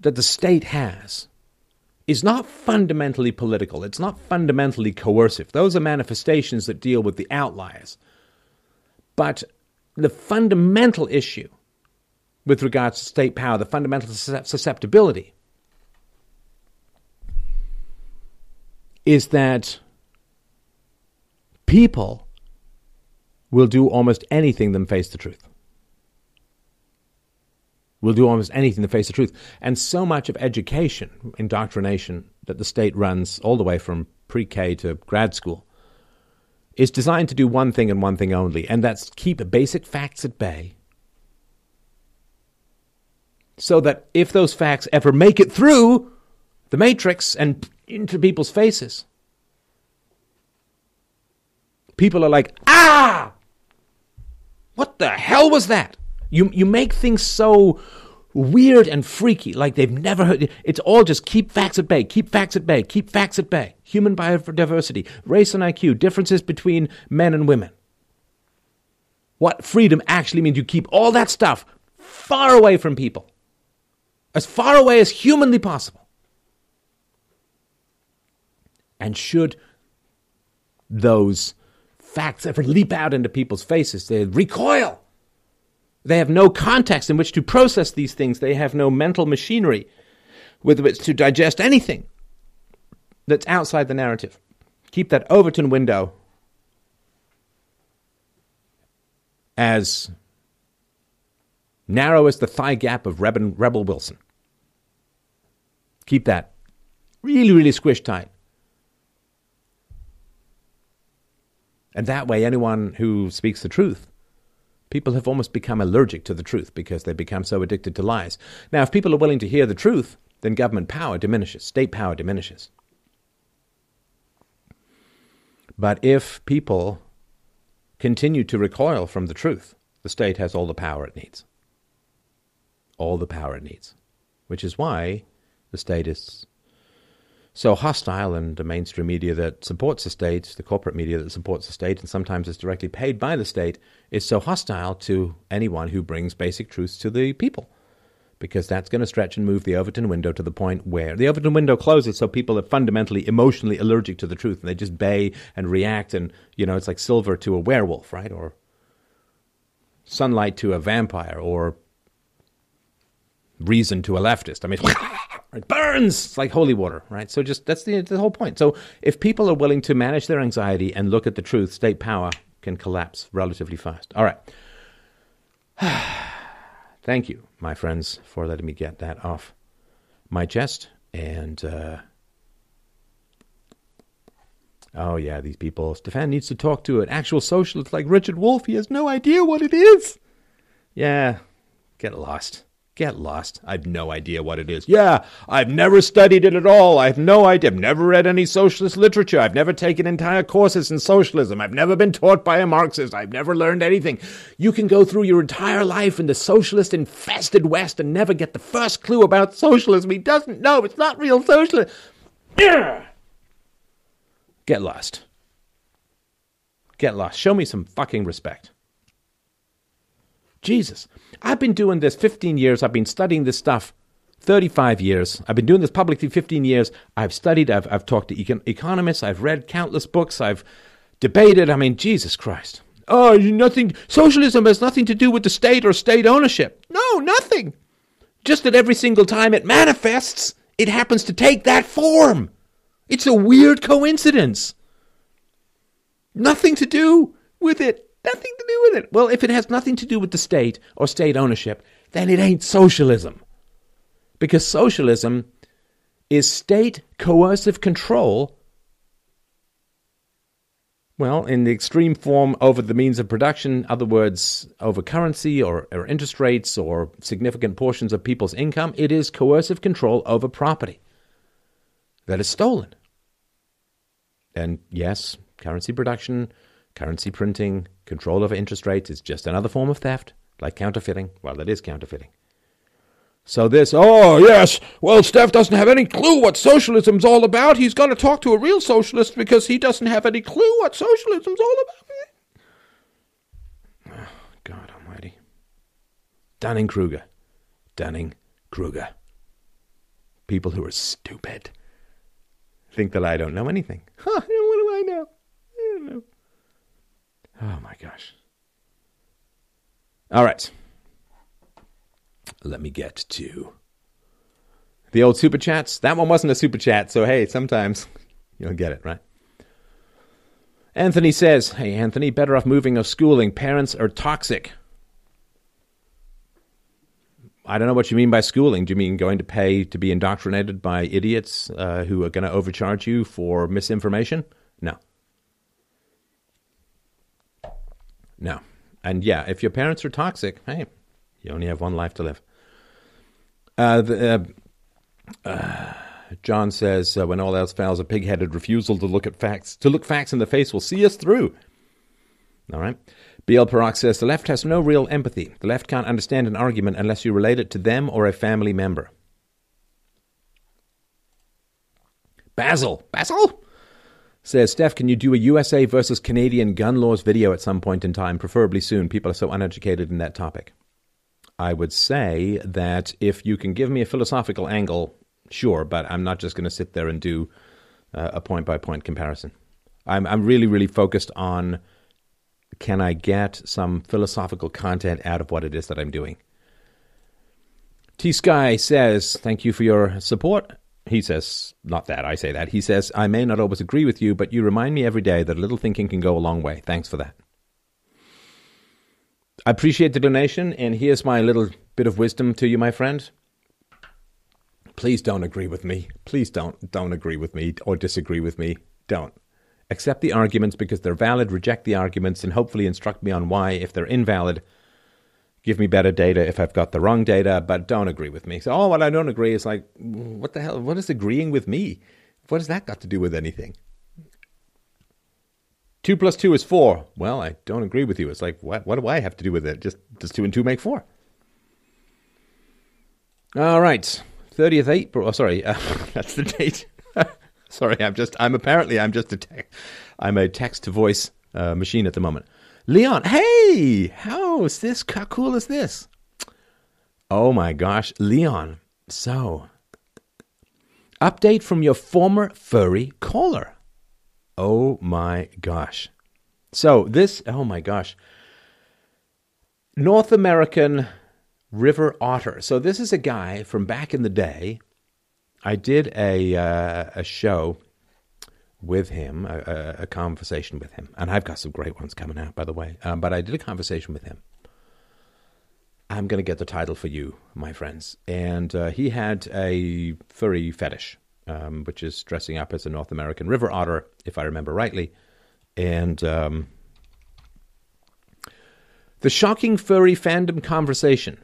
that the state has is not fundamentally political. It's not fundamentally coercive. Those are manifestations that deal with the outliers. But the fundamental issue with regards to state power, the fundamental susceptibility, is that people will do almost anything than face the truth. Will do almost anything to face the truth. And so much of education, indoctrination, that the state runs all the way from pre-K to grad school, is designed to do one thing and one thing only, and that's keep basic facts at bay, so that if those facts ever make it through the matrix and into people's faces, people are like, ah, what the hell was that? You you make things so weird and freaky, like they've never heard. It's all just keep facts at bay, keep facts at bay, keep facts at bay. Human biodiversity, race and I Q, differences between men and women. What freedom actually means, you keep all that stuff far away from people. As far away as humanly possible. And should those facts ever leap out into people's faces, they recoil. They have no context in which to process these things. They have no mental machinery with which to digest anything that's outside the narrative. Keep that Overton window as narrow as the thigh gap of Rebel Wilson. Keep that really, really squish tight. And that way, anyone who speaks the truth, people have almost become allergic to the truth because they become so addicted to lies. Now, if people are willing to hear the truth, then government power diminishes, state power diminishes. But if people continue to recoil from the truth, the state has all the power it needs. All the power it needs. Which is why the state is so hostile, and the mainstream media that supports the state, the corporate media that supports the state, and sometimes is directly paid by the state, is so hostile to anyone who brings basic truths to the people. Because that's going to stretch and move the Overton window to the point where the Overton window closes, so people are fundamentally, emotionally allergic to the truth, and they just bay and react, and, you know, it's like silver to a werewolf, right? Or sunlight to a vampire, or reason to a leftist. I mean, it burns! It's like holy water, right? So just that's the, the whole point. So if people are willing to manage their anxiety and look at the truth, state power can collapse relatively fast. All right. Thank you, my friends, for letting me get that off my chest. And, uh, oh yeah, these people. Stefan needs to talk to an actual socialist like Richard Wolff. He has no idea what it is. Yeah, get lost. Get lost. I've no idea what it is. Yeah, I've never studied it at all. I've no idea. I've never read any socialist literature. I've never taken entire courses in socialism. I've never been taught by a Marxist. I've never learned anything. You can go through your entire life in the socialist-infested West and never get the first clue about socialism. He doesn't know. It's not real socialism. Get lost. Get lost. Show me some fucking respect. Jesus. I've been doing this fifteen years. I've been studying this stuff thirty-five years. I've been doing this publicly fifteen years. I've studied. I've I've talked to econ- economists. I've read countless books. I've debated. I mean, Jesus Christ. Oh, you nothing. Socialism has nothing to do with the state or state ownership. No, nothing. Just that every single time it manifests, it happens to take that form. It's a weird coincidence. Nothing to do with it. Nothing to do with it. Well, if it has nothing to do with the state or state ownership, then it ain't socialism. Because socialism is state coercive control, well, in the extreme form over the means of production, other words, over currency or, or interest rates or significant portions of people's income. It is coercive control over property that is stolen. And yes, currency production, currency printing, control over interest rates is just another form of theft, like counterfeiting. Well, that is counterfeiting. So this, oh, yes, well, Steph doesn't have any clue what socialism's all about. He's going to talk to a real socialist because he doesn't have any clue what socialism's all about. Oh, God almighty. Dunning-Kruger. Dunning-Kruger. People who are stupid think that I don't know anything. Huh, what do I know? I don't know. Oh, my gosh. All right. Let me get to the old Super Chats. That one wasn't a Super Chat, so hey, sometimes you'll get it, right? Anthony says, hey, Anthony, better off moving or schooling. Parents are toxic. I don't know what you mean by schooling. Do you mean going to pay to be indoctrinated by idiots uh, who are going to overcharge you for misinformation? No. No. And yeah, if your parents are toxic, hey, you only have one life to live. Uh, the, uh, uh, John says, uh, when all else fails, a pig-headed refusal to look at facts, to look facts in the face will see us through. All right. B L Parag says, the left has no real empathy. The left can't understand an argument unless you relate it to them or a family member. Basil. Basil? Says, Steph, can you do a U S A versus Canadian gun laws video at some point in time, preferably soon? People are so uneducated in that topic. I would say that if you can give me a philosophical angle, sure, but I'm not just going to sit there and do uh, a point-by-point comparison. I'm, I'm really, really focused on, can I get some philosophical content out of what it is that I'm doing? T-Sky says, thank you for your support. He says, not that, I say that. He says, I may not always agree with you, but you remind me every day that a little thinking can go a long way. Thanks for that. I appreciate the donation, and here's my little bit of wisdom to you, my friend. Please don't agree with me. Please don't don't agree with me or disagree with me. Don't. Accept the arguments because they're valid. Reject the arguments and hopefully instruct me on why, if they're invalid. Give me better data if I've got the wrong data, but don't agree with me. So, oh, what I don't agree is like, what the hell? What is agreeing with me? What has that got to do with anything? Two plus two is four. Well, I don't agree with you. It's like, what, what do I have to do with it? Just does two and two make four? All right. thirtieth April. Oh, sorry. Uh, that's the date. Sorry. I'm just, I'm apparently, I'm just a, te- I'm a text to voice uh, machine at the moment. Leon, hey, how is this? How cool is this? Oh my gosh, Leon. So, update from your former furry caller. Oh my gosh. So this, oh my gosh, North American river otter. So this is a guy from back in the day. I did a uh, a show with him, a, a conversation with him. And I've got some great ones coming out, by the way. Um, but I did a conversation with him. I'm going to get the title for you, my friends. And uh, he had a furry fetish, um, which is dressing up as a North American river otter, if I remember rightly. And um, the shocking furry fandom conversation.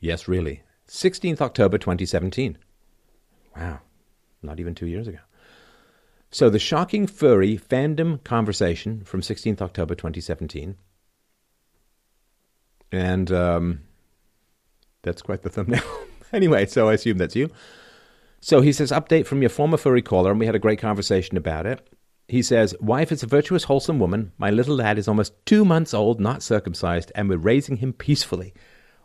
Yes, really. sixteenth October twenty seventeen. Wow. Not even two years ago. So the shocking furry fandom conversation from sixteenth October twenty seventeen. And um, that's quite the thumbnail. Anyway, so I assume that's you. So he says, update from your former furry caller, and we had a great conversation about it. He says, wife is a virtuous, wholesome woman. My little lad is almost two months old, not circumcised, and we're raising him peacefully.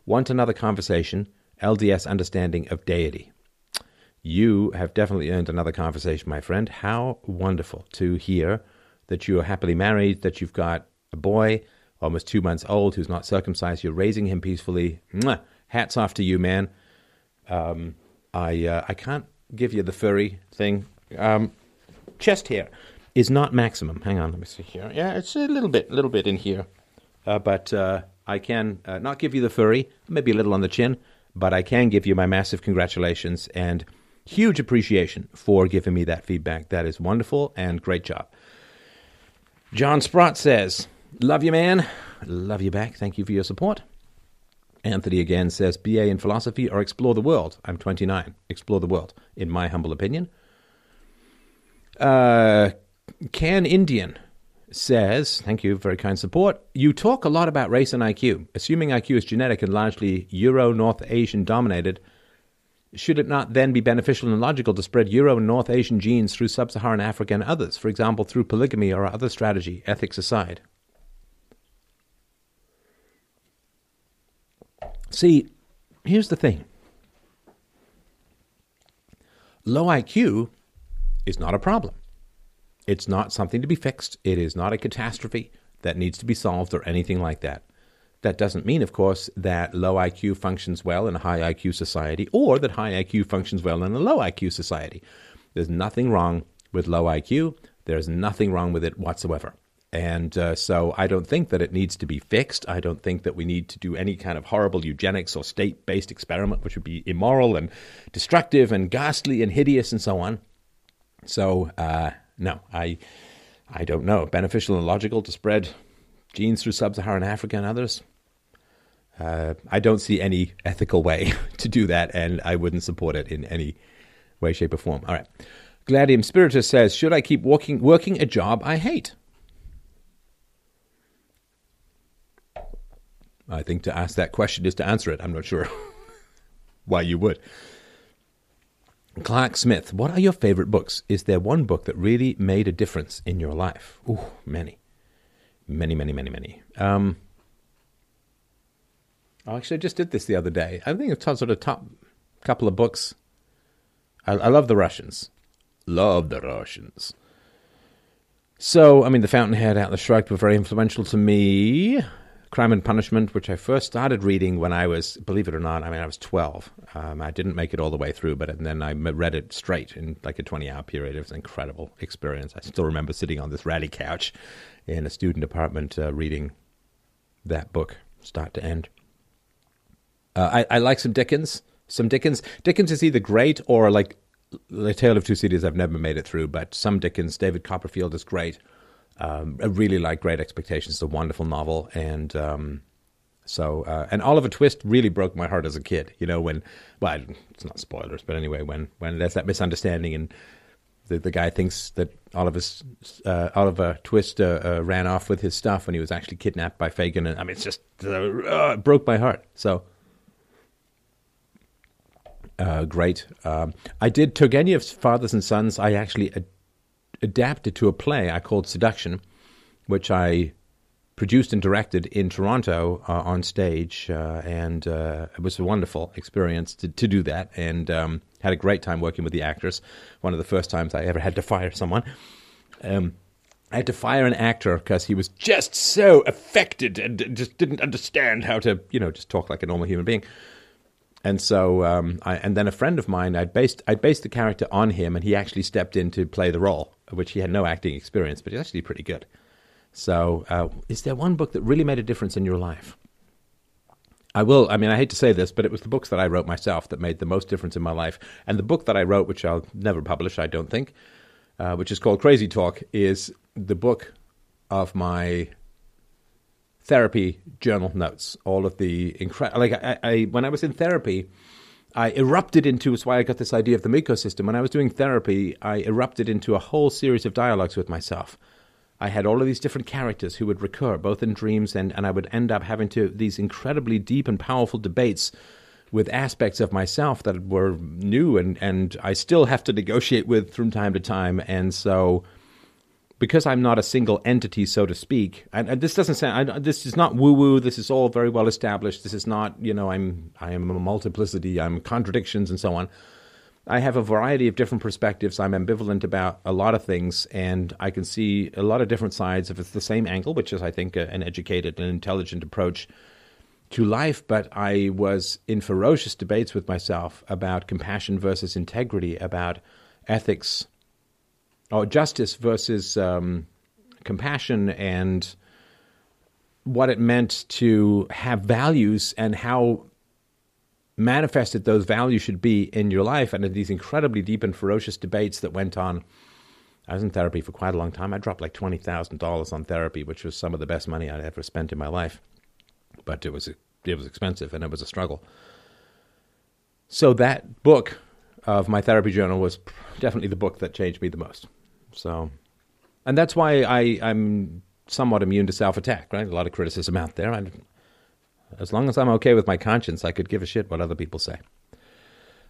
Want another conversation? L D S understanding of deity. You have definitely earned another conversation, my friend. How wonderful to hear that you are happily married, that you've got a boy almost two months old who's not circumcised. You're raising him peacefully. Mwah! Hats off to you, man. Um, I uh, I can't give you the furry thing. Um, chest hair is not maximum. Hang on, let me see here. Yeah, it's a little bit, little bit in here. Uh, but uh, I can uh, not give you the furry, maybe a little on the chin, but I can give you my massive congratulations and huge appreciation for giving me that feedback. That is wonderful and great job. John Sprott says, love you, man. Love you back. Thank you for your support. Anthony again says, B A in philosophy or explore the world. I'm twenty-nine. Explore the world, in my humble opinion. Uh, Can Indian says, thank you, very kind support. You talk a lot about race and I Q. Assuming I Q is genetic and largely Euro-North Asian dominated, should it not then be beneficial and logical to spread Euro and North Asian genes through sub-Saharan Africa and others, for example, through polygamy or other strategy, ethics aside? See, here's the thing. Low I Q is not a problem. It's not something to be fixed. It is not a catastrophe that needs to be solved or anything like that. That doesn't mean, of course, that low I Q functions well in a high I Q society or that high I Q functions well in a low I Q society. There's nothing wrong with low I Q. There's nothing wrong with it whatsoever. And uh, so I don't think that it needs to be fixed. I don't think that we need to do any kind of horrible eugenics or state-based experiment, which would be immoral and destructive and ghastly and hideous and so on. So, uh, no, I, I don't know. Beneficial and logical to spread genes through sub-Saharan Africa and others? Uh, I don't see any ethical way to do that, and I wouldn't support it in any way, shape, or form. All right. Gladium Spiritus says, should I keep working, working a job I hate? I think to ask that question is to answer it. I'm not sure why you would. Clark Smith, what are your favorite books? Is there one book that really made a difference in your life? Ooh, many. Many, many, many, many. Um, actually, I just did this the other day. I think it's sort of top couple of books. I, I love the Russians. Love the Russians. So, I mean, The Fountainhead, Atlas Shrugged were very influential to me. Crime and Punishment, which I first started reading when I was, believe it or not, I mean, I was twelve. Um, I didn't make it all the way through, but and then I read it straight in like a twenty-hour period. It was an incredible experience. I still remember sitting on this ratty couch in a student apartment uh, reading that book, start to end. Uh, I, I like some Dickens. Some Dickens. Dickens is either great or like The Tale of Two Cities. I've never made it through, but some Dickens. David Copperfield is great. Um, I really like Great Expectations. It's a wonderful novel, and um, so uh, and Oliver Twist really broke my heart as a kid. You know when, well, it's not spoilers, but anyway, when when there's that misunderstanding and the the guy thinks that Oliver's uh, Oliver Twist uh, uh, ran off with his stuff when he was actually kidnapped by Fagin, and I mean it's just uh, uh, it broke my heart. So uh, great. Um, I did Turgenev's Fathers and Sons. I actually. Uh, adapted to a play I called Seduction, which I produced and directed in Toronto uh, on stage, uh, and uh, it was a wonderful experience to, to do that, and um, had a great time working with the actors. One of the first times I ever had to fire someone. Um, I had to fire an actor because he was just so affected and just didn't understand how to, you know, just talk like a normal human being. And so, um, I, and then a friend of mine, I'd based, I'd based the character on him, and he actually stepped in to play the role, which he had no acting experience, but he's actually pretty good. So, uh, is there one book that really made a difference in your life? I will, I mean, I hate to say this, but it was the books that I wrote myself that made the most difference in my life. And the book that I wrote, which I'll never publish, I don't think, uh, which is called Crazy Talk, is the book of my therapy journal notes, all of the incredible, like I, I, when I was in therapy, I erupted into, it's why I got this idea of the ecosystem. When I was doing therapy, I erupted into a whole series of dialogues with myself. I had all of these different characters who would recur, both in dreams, and, and I would end up having to these incredibly deep and powerful debates with aspects of myself that were new, and, and I still have to negotiate with from time to time, and so because I'm not a single entity, so to speak, and, and this doesn't sound, I, this is not woo-woo, this is all very well established, this is not, you know, I'm, I am a multiplicity, I'm contradictions and so on. I have a variety of different perspectives, I'm ambivalent about a lot of things, and I can see a lot of different sides of the same angle, which is, I think, a, an educated and intelligent approach to life, but I was in ferocious debates with myself about compassion versus integrity, about ethics, or justice versus um, compassion, and what it meant to have values and how manifested those values should be in your life. And in these incredibly deep and ferocious debates that went on, I was in therapy for quite a long time. I dropped like twenty thousand dollars on therapy, which was some of the best money I'd ever spent in my life. But it was it was expensive and it was a struggle. So that book of my therapy journal was definitely the book that changed me the most. So, and that's why I, I'm somewhat immune to self-attack, right? A lot of criticism out there. I, as long as I'm okay with my conscience, I could give a shit what other people say.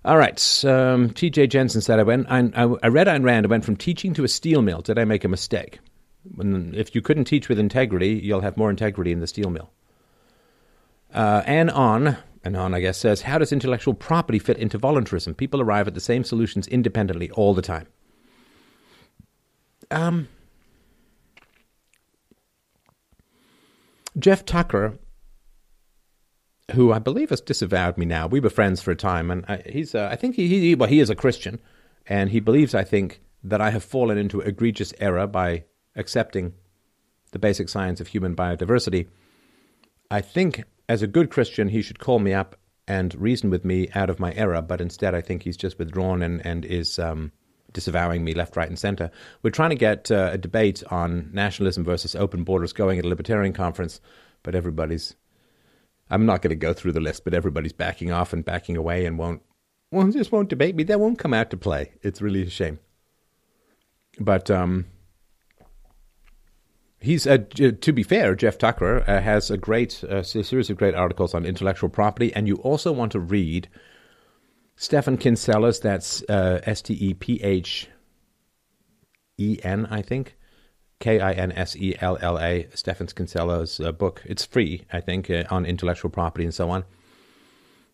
All right. Um, T J Jensen said, I went. I, I read Ayn Rand. I went from teaching to a steel mill. Did I make a mistake? If you couldn't teach with integrity, you'll have more integrity in the steel mill. Uh, and on... Anon, I guess, says, how does intellectual property fit into voluntarism? People arrive at the same solutions independently all the time. Um, Jeff Tucker, who I believe has disavowed me now. We were friends for a time, and I, he's, uh, I think he, he, well, he is a Christian, and he believes, I think, that I have fallen into egregious error by accepting the basic science of human biodiversity. I think, as a good Christian, he should call me up and reason with me out of my error, but instead I think he's just withdrawn and, and is um, disavowing me left, right, and center. We're trying to get uh, a debate on nationalism versus open borders going at a libertarian conference, but everybody's I'm not going to go through the list, but everybody's backing off and backing away and won't, well, just won't debate me. They won't come out to play. It's really a shame. But um, he's, uh, to be fair, Jeff Tucker uh, has a great uh, series of great articles on intellectual property, and you also want to read Stephen Kinsella's, that's uh, S T E P H E N, I think, K I N S E L L A, Stefan Kinsella's uh, book. It's free, I think, uh, on intellectual property and so on.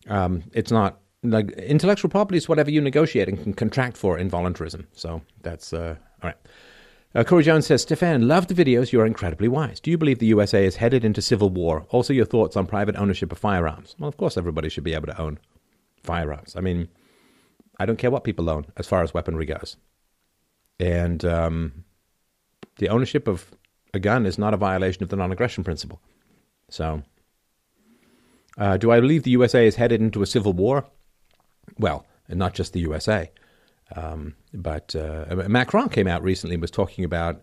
Um, it's not, like, intellectual property is whatever you negotiate and can contract for in voluntarism. So that's, uh, all right. Uh, Corey Jones says, Stefan, love the videos. You are incredibly wise. Do you believe the U S A is headed into civil war? Also, your thoughts on private ownership of firearms. Well, of course, everybody should be able to own firearms. I mean, I don't care what people own as far as weaponry goes. And um, the ownership of a gun is not a violation of the non-aggression principle. So, uh, do I believe the U S A is headed into a civil war? Well, and not just the U S A. Um, but uh, Macron came out recently and was talking about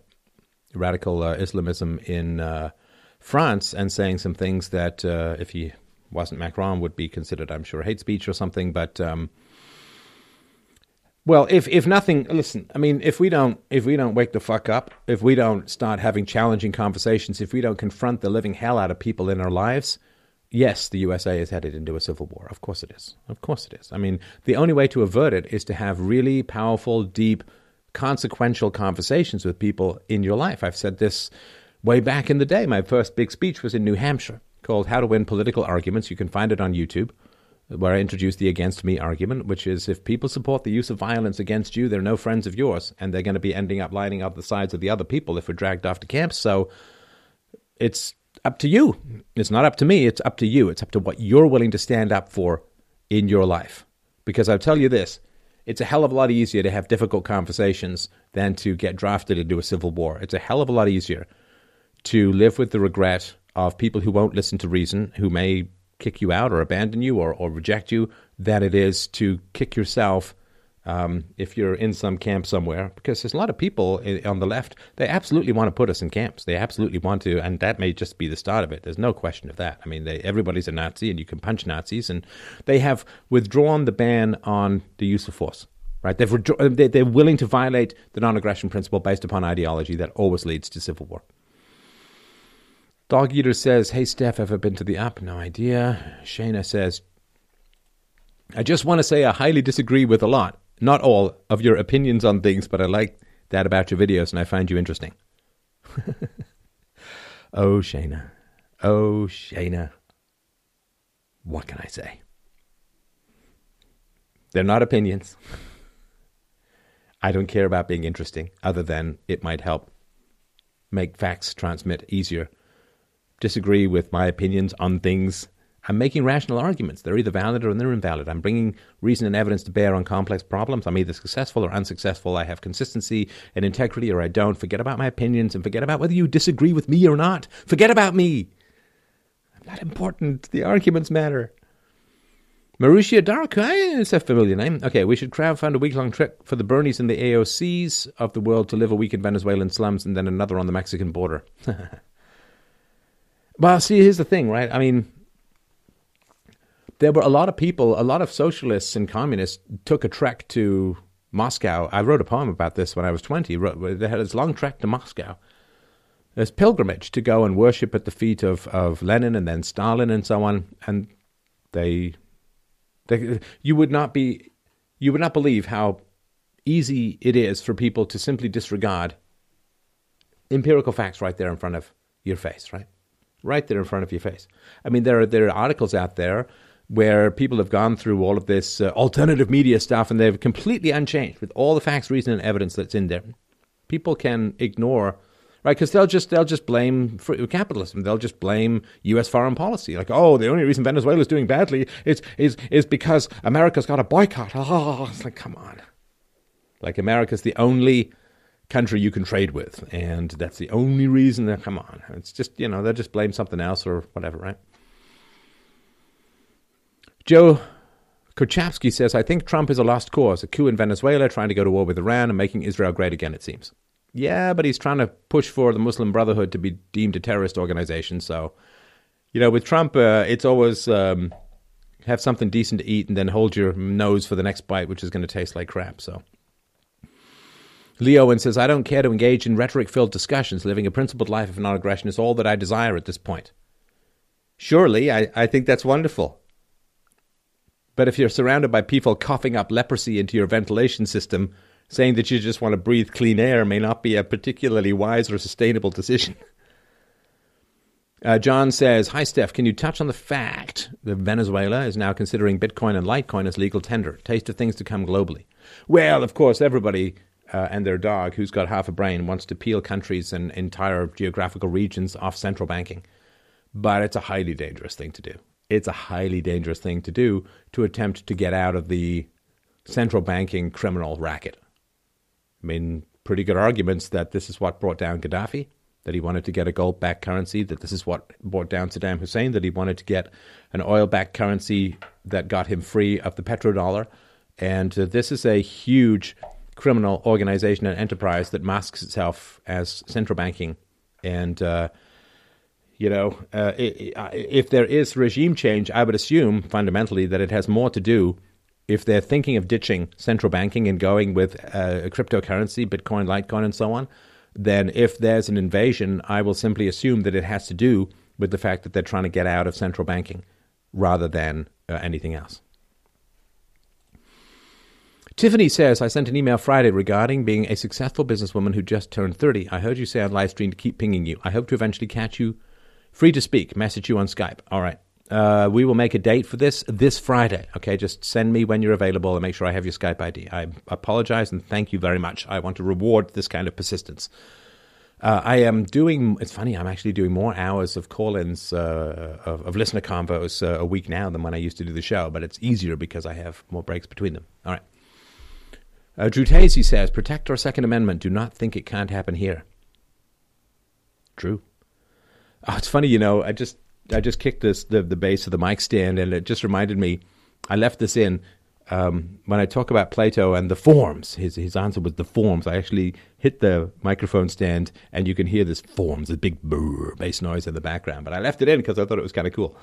radical uh, Islamism in uh, France and saying some things that uh, if he wasn't Macron would be considered, I'm sure, hate speech or something. But, um, well, if, if nothing, listen, I mean, if we don't, if we don't wake the fuck up, if we don't start having challenging conversations, if we don't confront the living hell out of people in our lives, yes, the U S A is headed into a civil war. Of course it is. Of course it is. I mean, the only way to avert it is to have really powerful, deep, consequential conversations with people in your life. I've said this way back in the day. My first big speech was in New Hampshire, called How to Win Political Arguments. You can find it on YouTube, where I introduced the against me argument, which is if people support the use of violence against you, they're no friends of yours, and they're going to be ending up lining up the sides of the other people if we're dragged off to camp. So it's up to you. It's not up to me. It's up to you. It's up to what you're willing to stand up for in your life. Because I'll tell you this, it's a hell of a lot easier to have difficult conversations than to get drafted into a civil war. It's a hell of a lot easier to live with the regret of people who won't listen to reason, who may kick you out or abandon you or, or reject you, than it is to kick yourself um, if you're in some camp somewhere. Because there's a lot of people in, on the left, they absolutely want to put us in camps. They absolutely want to, and that may just be the start of it. There's no question of that. I mean, they, everybody's a Nazi, and you can punch Nazis, and they have withdrawn the ban on the use of force. Right? They've withdrawn, they, they're willing to violate the non-aggression principle based upon ideology that always leads to civil war. Dog Eater says, hey, Steph, ever been to the app? No idea. Shayna says, I just want to say I highly disagree with a lot, not all, of your opinions on things, but I like that about your videos, and I find you interesting. Oh, Shayna. Oh, Shayna. What can I say? They're not opinions. I don't care about being interesting, other than it might help make facts transmit easier. Disagree with my opinions on things. I'm making rational arguments. They're either valid or they're invalid. I'm bringing reason and evidence to bear on complex problems. I'm either successful or unsuccessful. I have consistency and integrity, or I don't. Forget about my opinions and forget about whether you disagree with me or not. Forget about me. I'm not important. The arguments matter. Marussia Dark, it's a familiar name. Okay, we should crowdfund a week-long trip for the Bernies and the A O Cs of the world to live a week in Venezuelan slums and then another on the Mexican border. Well, see, here's the thing, right? I mean, there were a lot of people, a lot of socialists and communists took a trek to Moscow. I wrote a poem about this when I was twenty. They had this long trek to Moscow. There's pilgrimage to go and worship at the feet of, of Lenin and then Stalin and so on. And they, they, you would not be, you would not believe how easy it is for people to simply disregard empirical facts right there in front of your face, right? Right there in front of your face. I mean, there are there are articles out there where people have gone through all of this uh, alternative media stuff, and they've completely unchanged with all the facts, reason, and evidence that's in there. People can ignore, right? Because they'll just they'll just blame capitalism. They'll just blame U S foreign policy. Like, oh, the only reason Venezuela is doing badly is is is because America's got a boycott. Oh, it's like, come on. Like, America's the only country you can trade with, and that's the only reason that, come on, it's just, you know, they'll just blame something else or whatever, right? Joe Kochapsky says, I think Trump is a lost cause, a coup in Venezuela, trying to go to war with Iran and making Israel great again, it seems. Yeah, but he's trying to push for the Muslim Brotherhood to be deemed a terrorist organization, so You know, with Trump, uh, it's always um, have something decent to eat and then hold your nose for the next bite, which is going to taste like crap. So Leo Owen says, I don't care to engage in rhetoric-filled discussions. Living a principled life of non-aggression is all that I desire at this point. Surely, I, I think that's wonderful. But if you're surrounded by people coughing up leprosy into your ventilation system, saying that you just want to breathe clean air may not be a particularly wise or sustainable decision. Uh, John says, hi, Steph, can you touch on the fact that Venezuela is now considering Bitcoin and Litecoin as legal tender? Taste of things to come globally. Well, of course, everybody uh, and their dog who's got half a brain wants to peel countries and entire geographical regions off central banking. But it's a highly dangerous thing to do. It's a highly dangerous thing to do to attempt to get out of the central banking criminal racket. I mean, pretty good arguments that this is what brought down Gaddafi, that he wanted to get a gold-backed currency, that this is what brought down Saddam Hussein, that he wanted to get an oil-backed currency that got him free of the petrodollar. And uh, this is a huge criminal organization and enterprise that masks itself as central banking. And, uh, you know, uh, it, it, if there is regime change, I would assume fundamentally that it has more to do if they're thinking of ditching central banking and going with uh, a cryptocurrency, Bitcoin, Litecoin, and so on. Then if there's an invasion, I will simply assume that it has to do with the fact that they're trying to get out of central banking rather than uh, anything else. Tiffany says, I sent an email Friday regarding being a successful businesswoman who just turned thirty. I heard you say on live stream to keep pinging you. I hope to eventually catch you. Free to speak. Message you on Skype. All right. Uh, we will make a date for this this Friday. Okay, just send me when you're available and make sure I have your Skype I D. I apologize and thank you very much. I want to reward this kind of persistence. Uh, I am doing, it's funny, I'm actually doing more hours of call-ins, uh, of, of listener convos uh, a week now than when I used to do the show, but it's easier because I have more breaks between them. All right. Uh, Drew Tacey says, protect our Second Amendment. Do not think it can't happen here. Drew. Oh, it's funny, you know, I just... I just kicked this the, the base of the mic stand, and it just reminded me, I left this in. Um, when I talk about Plato and the forms, his his answer was the forms. I actually hit the microphone stand, and you can hear this forms, a big brrr, bass noise in the background. But I left it in because I thought it was kind of cool.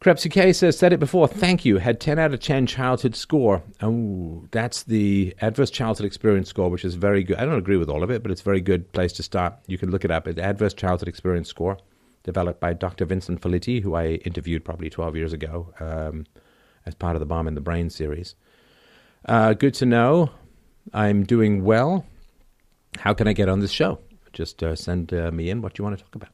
Krebsy K says, said it before, thank you, had ten out of ten childhood score. Oh, that's the adverse childhood experience score, which is very good. I don't agree with all of it, but it's a very good place to start. You can look it up. It's adverse childhood experience score, developed by Doctor Vincent Felitti, who I interviewed probably twelve years ago um, as part of the Bomb in the Brain series. Uh, good to know. I'm doing well. How can I get on this show? Just uh, send uh, me in what you want to talk about.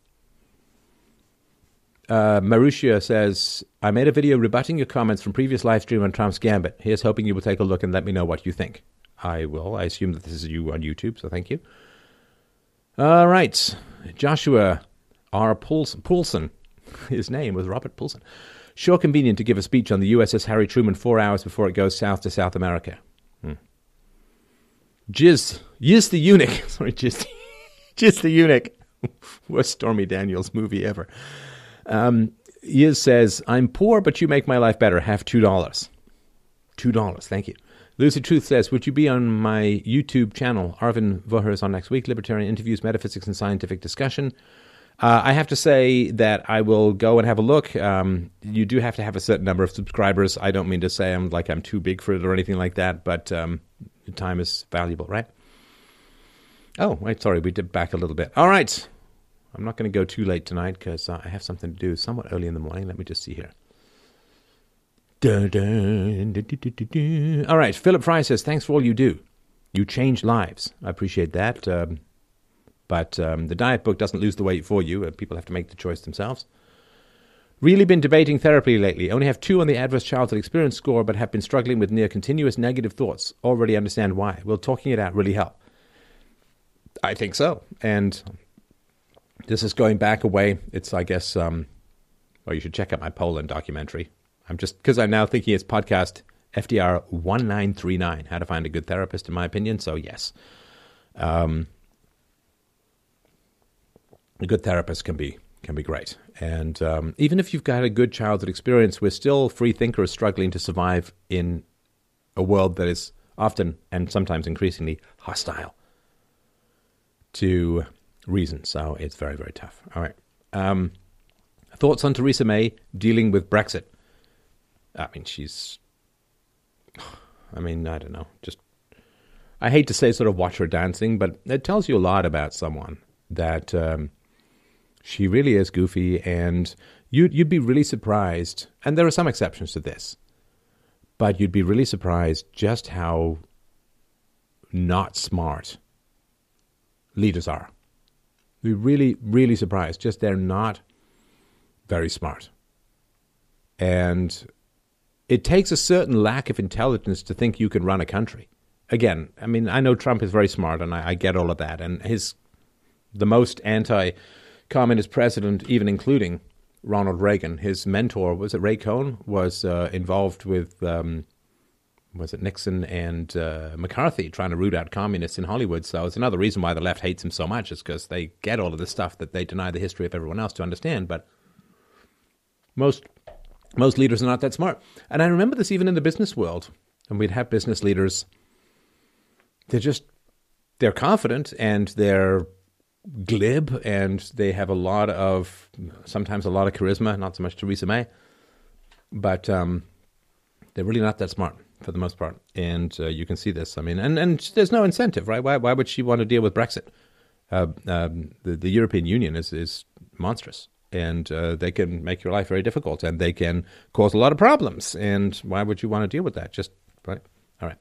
Uh, Marushia says, I made a video rebutting your comments from previous live stream on Trump's gambit. Here's hoping you will take a look and let me know what you think. I will. I assume that this is you on YouTube, so thank you. All right. Joshua R. Poulson, Poulson, his name was Robert Poulson. Sure convenient to give a speech on the U S S Harry Truman four hours before it goes south to South America. Hmm. Jizz, Jizz the Eunuch, sorry, Jizz, Jizz the Eunuch, worst Stormy Daniels movie ever. Um, Jizz says, I'm poor, but you make my life better. Have two dollars. two dollars, thank you. Lucy Truth says, would you be on my YouTube channel? Arvin Voher is on next week. Libertarian interviews, metaphysics, and scientific discussion. Uh, I have to say that I will go and have a look. Um, you do have to have a certain number of subscribers. I don't mean to say I'm like I'm too big for it or anything like that, but um, time is valuable, right? Oh, wait, sorry, we did back a little bit. All right. I'm not going to go too late tonight because uh, I have something to do somewhat early in the morning. Let me just see here. Dun, dun, dun, dun, dun, dun, dun. All right, Philip Fry says, thanks for all you do. You change lives. I appreciate that. Um, But um, the diet book doesn't lose the weight for you. People have to make the choice themselves. Really been debating therapy lately. Only have two on the adverse childhood experience score, but have been struggling with near continuous negative thoughts. Already understand why. Will talking it out really help? I think so. And this is going back a way. It's, I guess, um, well, you should check out my Poland documentary. I'm just, because I'm now thinking it's podcast F D R one nine three nine, How to Find a Good Therapist, in my opinion. So, yes. Um... A good therapist can be can be great. And um, even if you've got a good childhood experience, we're still free thinkers struggling to survive in a world that is often and sometimes increasingly hostile to reason. So it's very, very tough. All right. Um, Thoughts on Theresa May dealing with Brexit? I mean, she's... I mean, I don't know. Just, I hate to say sort of watch her dancing, but it tells you a lot about someone that um, she really is goofy, and you'd, you'd be really surprised, and there are some exceptions to this, but you'd be really surprised just how not smart leaders are. You'd be really, really surprised. Just they're not very smart. And... it takes a certain lack of intelligence to think you can run a country. Again, I mean, I know Trump is very smart, and I, I get all of that. And his, the most anti-communist president, even including Ronald Reagan, his mentor, was it Ray Cohn, was uh, involved with, um, was it Nixon and uh, McCarthy trying to root out communists in Hollywood. So it's another reason why the left hates him so much, is because they get all of this stuff that they deny the history of everyone else to understand. But most... Most leaders are not that smart. And I remember this even in the business world. And we'd have business leaders. They're just, they're confident and they're glib and they have a lot of, sometimes a lot of charisma, not so much Theresa May. But um, they're really not that smart for the most part. And uh, you can see this. I mean, and, and there's no incentive, right? Why why would she want to deal with Brexit? Uh, um, the, the European Union is is monstrous. And uh, they can make your life very difficult, and they can cause a lot of problems. And why would you want to deal with that? Just, right? All right.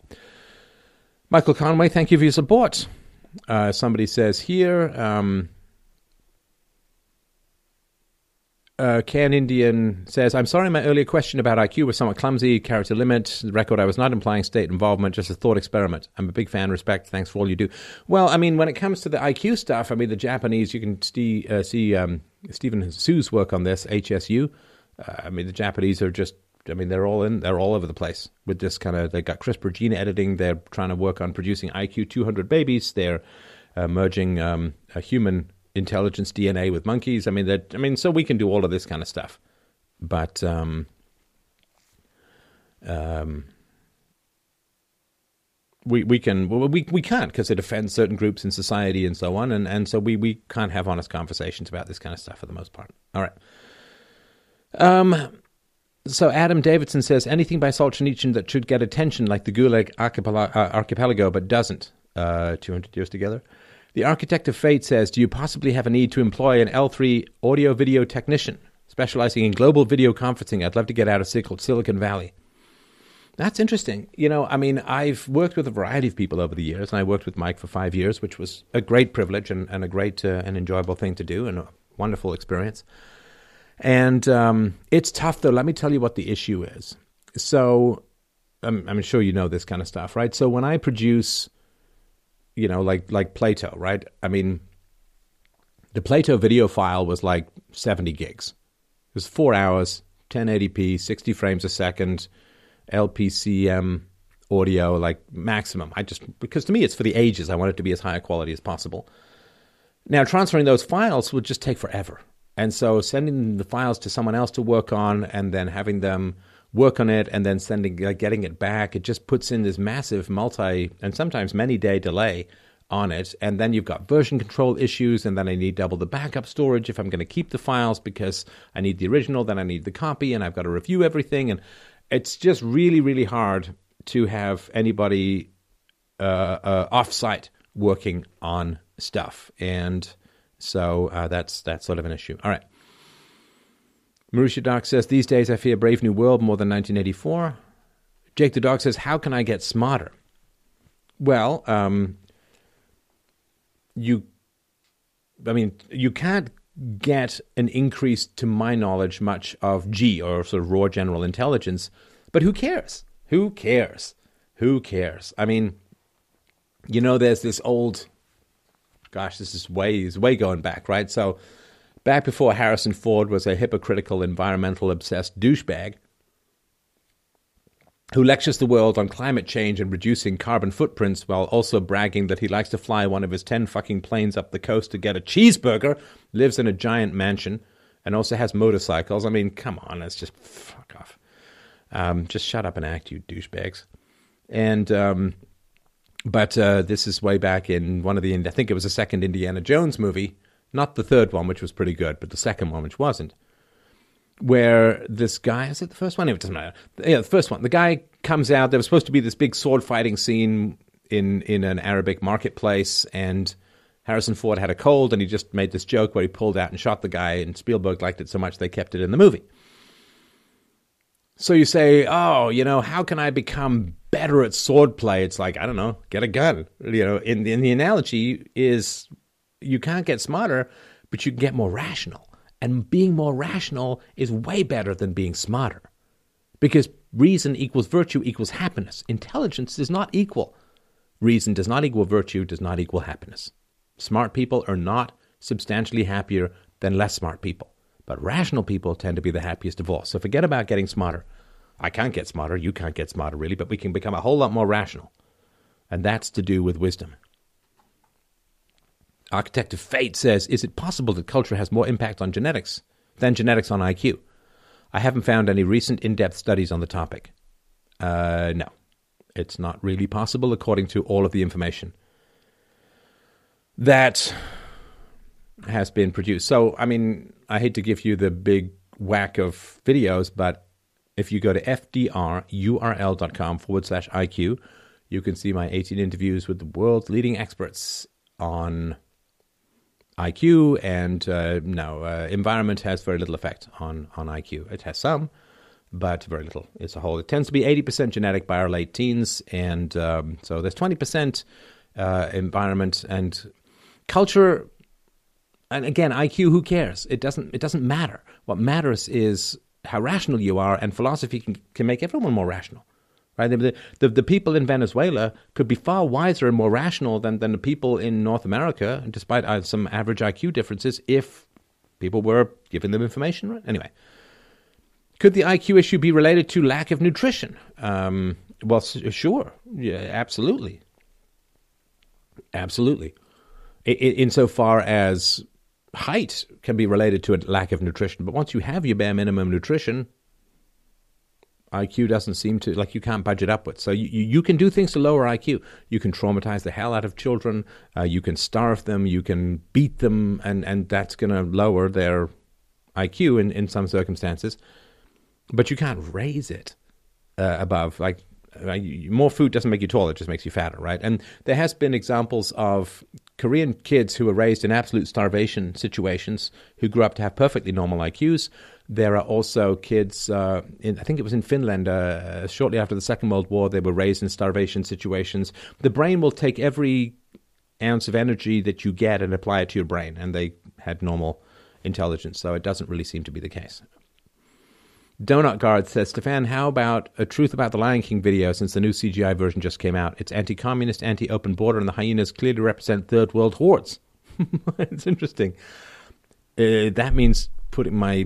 Michael Conway, thank you for your support. Uh, somebody says here, um, uh, Can Indian says, I'm sorry my earlier question about I Q was somewhat clumsy, character limit, record I was not implying state involvement, just a thought experiment. I'm a big fan, respect, thanks for all you do. Well, I mean, when it comes to the I Q stuff, I mean, the Japanese, you can see... Uh, see um, Stephen Sue's work on this, H S U. Uh, I mean, the Japanese are just, I mean, they're all in, they're all over the place with this kind of, they've got CRISPR gene editing. They're trying to work on producing I Q two hundred babies. They're uh, merging um, a human intelligence D N A with monkeys. I mean, that. I mean, so we can do all of this kind of stuff. But, um, um, We we can well, we we can't, because it offends certain groups in society and so on, and, and so we, we can't have honest conversations about this kind of stuff for the most part. All right. Um, so Adam Davidson says anything by Solzhenitsyn that should get attention, like the Gulag Archipelago, uh, archipelago but doesn't. Uh, Two hundred years together. The Architect of Fate says, do you possibly have a need to employ an L three audio video technician specializing in global video conferencing? I'd love to get out of Silicon Valley. That's interesting. You know, I mean, I've worked with a variety of people over the years, and I worked with Mike for five years, which was a great privilege and, and a great uh, and enjoyable thing to do and a wonderful experience. And um, it's tough, though. Let me tell you what the issue is. So I'm, I'm sure you know this kind of stuff, right? So when I produce, you know, like, like Plato, right? I mean, the Plato video file was like seventy gigs. It was four hours, ten eighty p, sixty frames a second, L P C M audio, like maximum. I just, because to me it's for the ages. I want it to be as high a quality as possible. Now, transferring those files would just take forever. And so sending the files to someone else to work on and then having them work on it and then sending, uh, getting it back, it just puts in this massive multi and sometimes many day delay on it. And then you've got version control issues, and then I need double the backup storage if I'm going to keep the files, because I need the original, then I need the copy, and I've got to review everything. And it's just really, really hard to have anybody uh, uh, off-site working on stuff. And so uh, that's that's sort of an issue. All right. Marusha Doc says, these days I fear Brave New World more than nineteen eighty-four. Jake the Dog says, how can I get smarter? Well, um, you, I mean, you can't get an increase, to my knowledge, much of G, or sort of raw general intelligence. But who cares? Who cares? Who cares? I mean, you know, there's this old, gosh, this is way, is way going back, right? So back before Harrison Ford was a hypocritical, environmental-obsessed douchebag who lectures the world on climate change and reducing carbon footprints while also bragging that he likes to fly one of his ten fucking planes up the coast to get a cheeseburger, lives in a giant mansion, and also has motorcycles. I mean, come on, let's just fuck off. Um, just shut up and act, you douchebags. And, um, but uh, this is way back in one of the, I think it was the second Indiana Jones movie, not the third one, which was pretty good, but the second one, which wasn't. where this guy, is it the first one? It doesn't matter. Yeah, the first one. The guy comes out. There was supposed to be this big sword fighting scene in, in an Arabic marketplace, and Harrison Ford had a cold, and he just made this joke where he pulled out and shot the guy, and Spielberg liked it so much they kept it in the movie. So you say, oh, you know, how can I become better at swordplay? It's like, I don't know, get a gun. You know, in, in the analogy is you can't get smarter, but you can get more rational. And being more rational is way better than being smarter, because reason equals virtue equals happiness. Intelligence is not equal. Reason does not equal virtue, does not equal happiness. Smart people are not substantially happier than less smart people. But rational people tend to be the happiest of all. So forget about getting smarter. I can't get smarter. You can't get smarter, really. But we can become a whole lot more rational. And that's to do with wisdom. Architect of Fate says, is it possible that culture has more impact on genetics than genetics on I Q? I haven't found any recent in-depth studies on the topic. Uh, no, it's not really possible according to all of the information that has been produced. So, I mean, I hate to give you the big whack of videos, but if you go to fdrurl.com forward slash IQ, you can see my eighteen interviews with the world's leading experts on I Q, and uh, no, uh, environment has very little effect on, on I Q. It has some, but very little as a whole. It tends to be eighty percent genetic by our late teens, and um, so there's twenty percent uh, environment and culture. And again, I Q, who cares? It doesn't, it doesn't matter. What matters is how rational you are, and philosophy can, can make everyone more rational. Right? The, the, the people in Venezuela could be far wiser and more rational than, than the people in North America, despite some average I Q differences, if people were giving them information. Right? Anyway, could the I Q issue be related to lack of nutrition? Um, well, sure. Yeah, absolutely. Absolutely. In, insofar as height can be related to a lack of nutrition. But once you have your bare minimum nutrition, I Q doesn't seem to, like, you can't budget upwards. So you, you can do things to lower I Q. You can traumatize the hell out of children. Uh, you can starve them. You can beat them. And, and that's going to lower their I Q in, in some circumstances. But you can't raise it uh, above. Like, uh, more food doesn't make you taller. It just makes you fatter, right? And there has been examples of Korean kids who were raised in absolute starvation situations who grew up to have perfectly normal I Qs. There are also kids, uh, in, I think it was in Finland, uh, shortly after the Second World War, they were raised in starvation situations. The brain will take every ounce of energy that you get and apply it to your brain, and they had normal intelligence, so it doesn't really seem to be the case. Donut Guard says, Stefan, how about a Truth About the Lion King video, since the new C G I version just came out? It's anti-communist, anti-open border, and the hyenas clearly represent third world hordes. It's interesting. Uh, that means putting my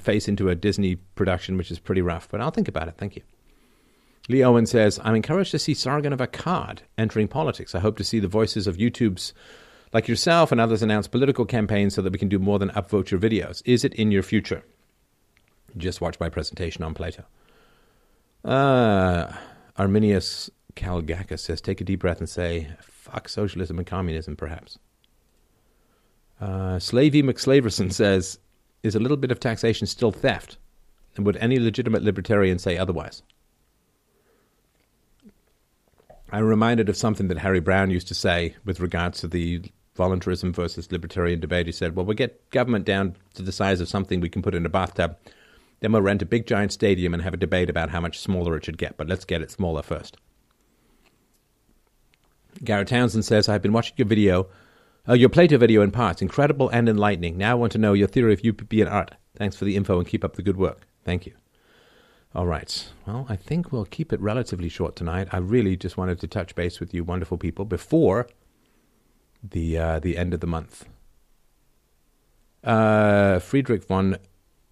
face into a Disney production, which is pretty rough, but I'll think about it. Thank you. Lee Owen says, I'm encouraged to see Sargon of Akkad entering politics. I hope to see the voices of YouTubes like yourself and others announce political campaigns so that we can do more than upvote your videos. Is it in your future? Just watch my presentation on Plato. Uh, Arminius Calgacus says, take a deep breath and say, fuck socialism and communism, perhaps. Uh, Slavey McSlaverson says, is a little bit of taxation still theft? And would any legitimate libertarian say otherwise? I'm reminded of something that Harry Brown used to say with regards to the voluntarism versus libertarian debate. He said, well, we'll get government down to the size of something we can put in a bathtub. Then we'll rent a big giant stadium and have a debate about how much smaller it should get. But let's get it smaller first. Garrett Townsend says, I've been watching your video Uh, your Plato video in parts, incredible and enlightening. Now I want to know your theory of utopia and art. Thanks for the info and keep up the good work. Thank you. All right. Well, I think we'll keep it relatively short tonight. I really just wanted to touch base with you wonderful people before the uh, the end of the month. Uh, Friedrich von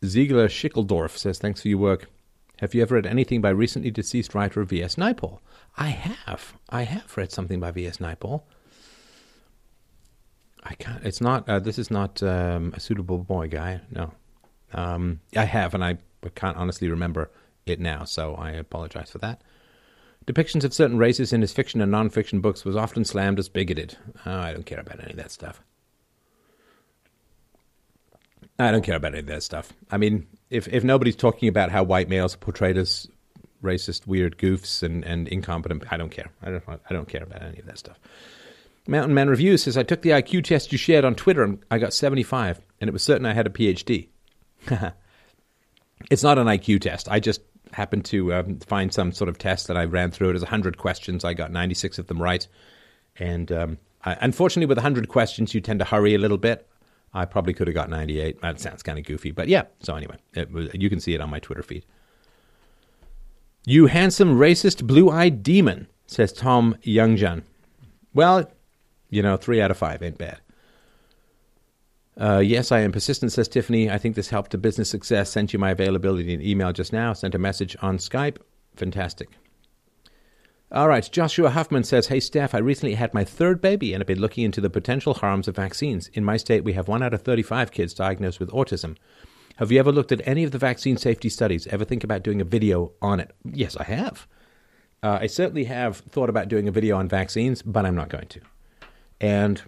Ziegler-Schickeldorf says, thanks for your work. Have you ever read anything by recently deceased writer V S Naipaul? I have. I have read something by V S Naipaul. I can't, it's not, uh, this is not um, a suitable boy guy, no. Um, I have, and I can't honestly remember it now, so I apologize for that. Depictions of certain races in his fiction and non-fiction books was often slammed as bigoted. Oh, I don't care about any of that stuff. I don't care about any of that stuff. I mean, if if nobody's talking about how white males are portrayed as racist, weird goofs and, and incompetent, I don't care. I don't I don't care about any of that stuff. Mountain Man Review says, I took the I Q test you shared on Twitter and I got seventy-five, and it was certain I had a P H D. It's not an I Q test. I just happened to um, find some sort of test that I ran through. It was one hundred questions. I got ninety-six of them right. And um, I, unfortunately, with one hundred questions, you tend to hurry a little bit. I probably could have got ninety-eight. That sounds kind of goofy. But yeah, so anyway, it was, you can see it on my Twitter feed. You handsome, racist, blue-eyed demon, says Tom Youngjan. Well, you know, three out of five ain't bad. Uh, yes, I am persistent, says Tiffany. I think this helped to business success. Sent you my availability in email just now. Sent a message on Skype. Fantastic. All right, Joshua Huffman says, hey, Steph, I recently had my third baby and have been looking into the potential harms of vaccines. In my state, we have one out of thirty-five kids diagnosed with autism. Have you ever looked at any of the vaccine safety studies? Ever think about doing a video on it? Yes, I have. Uh, I certainly have thought about doing a video on vaccines, but I'm not going to. And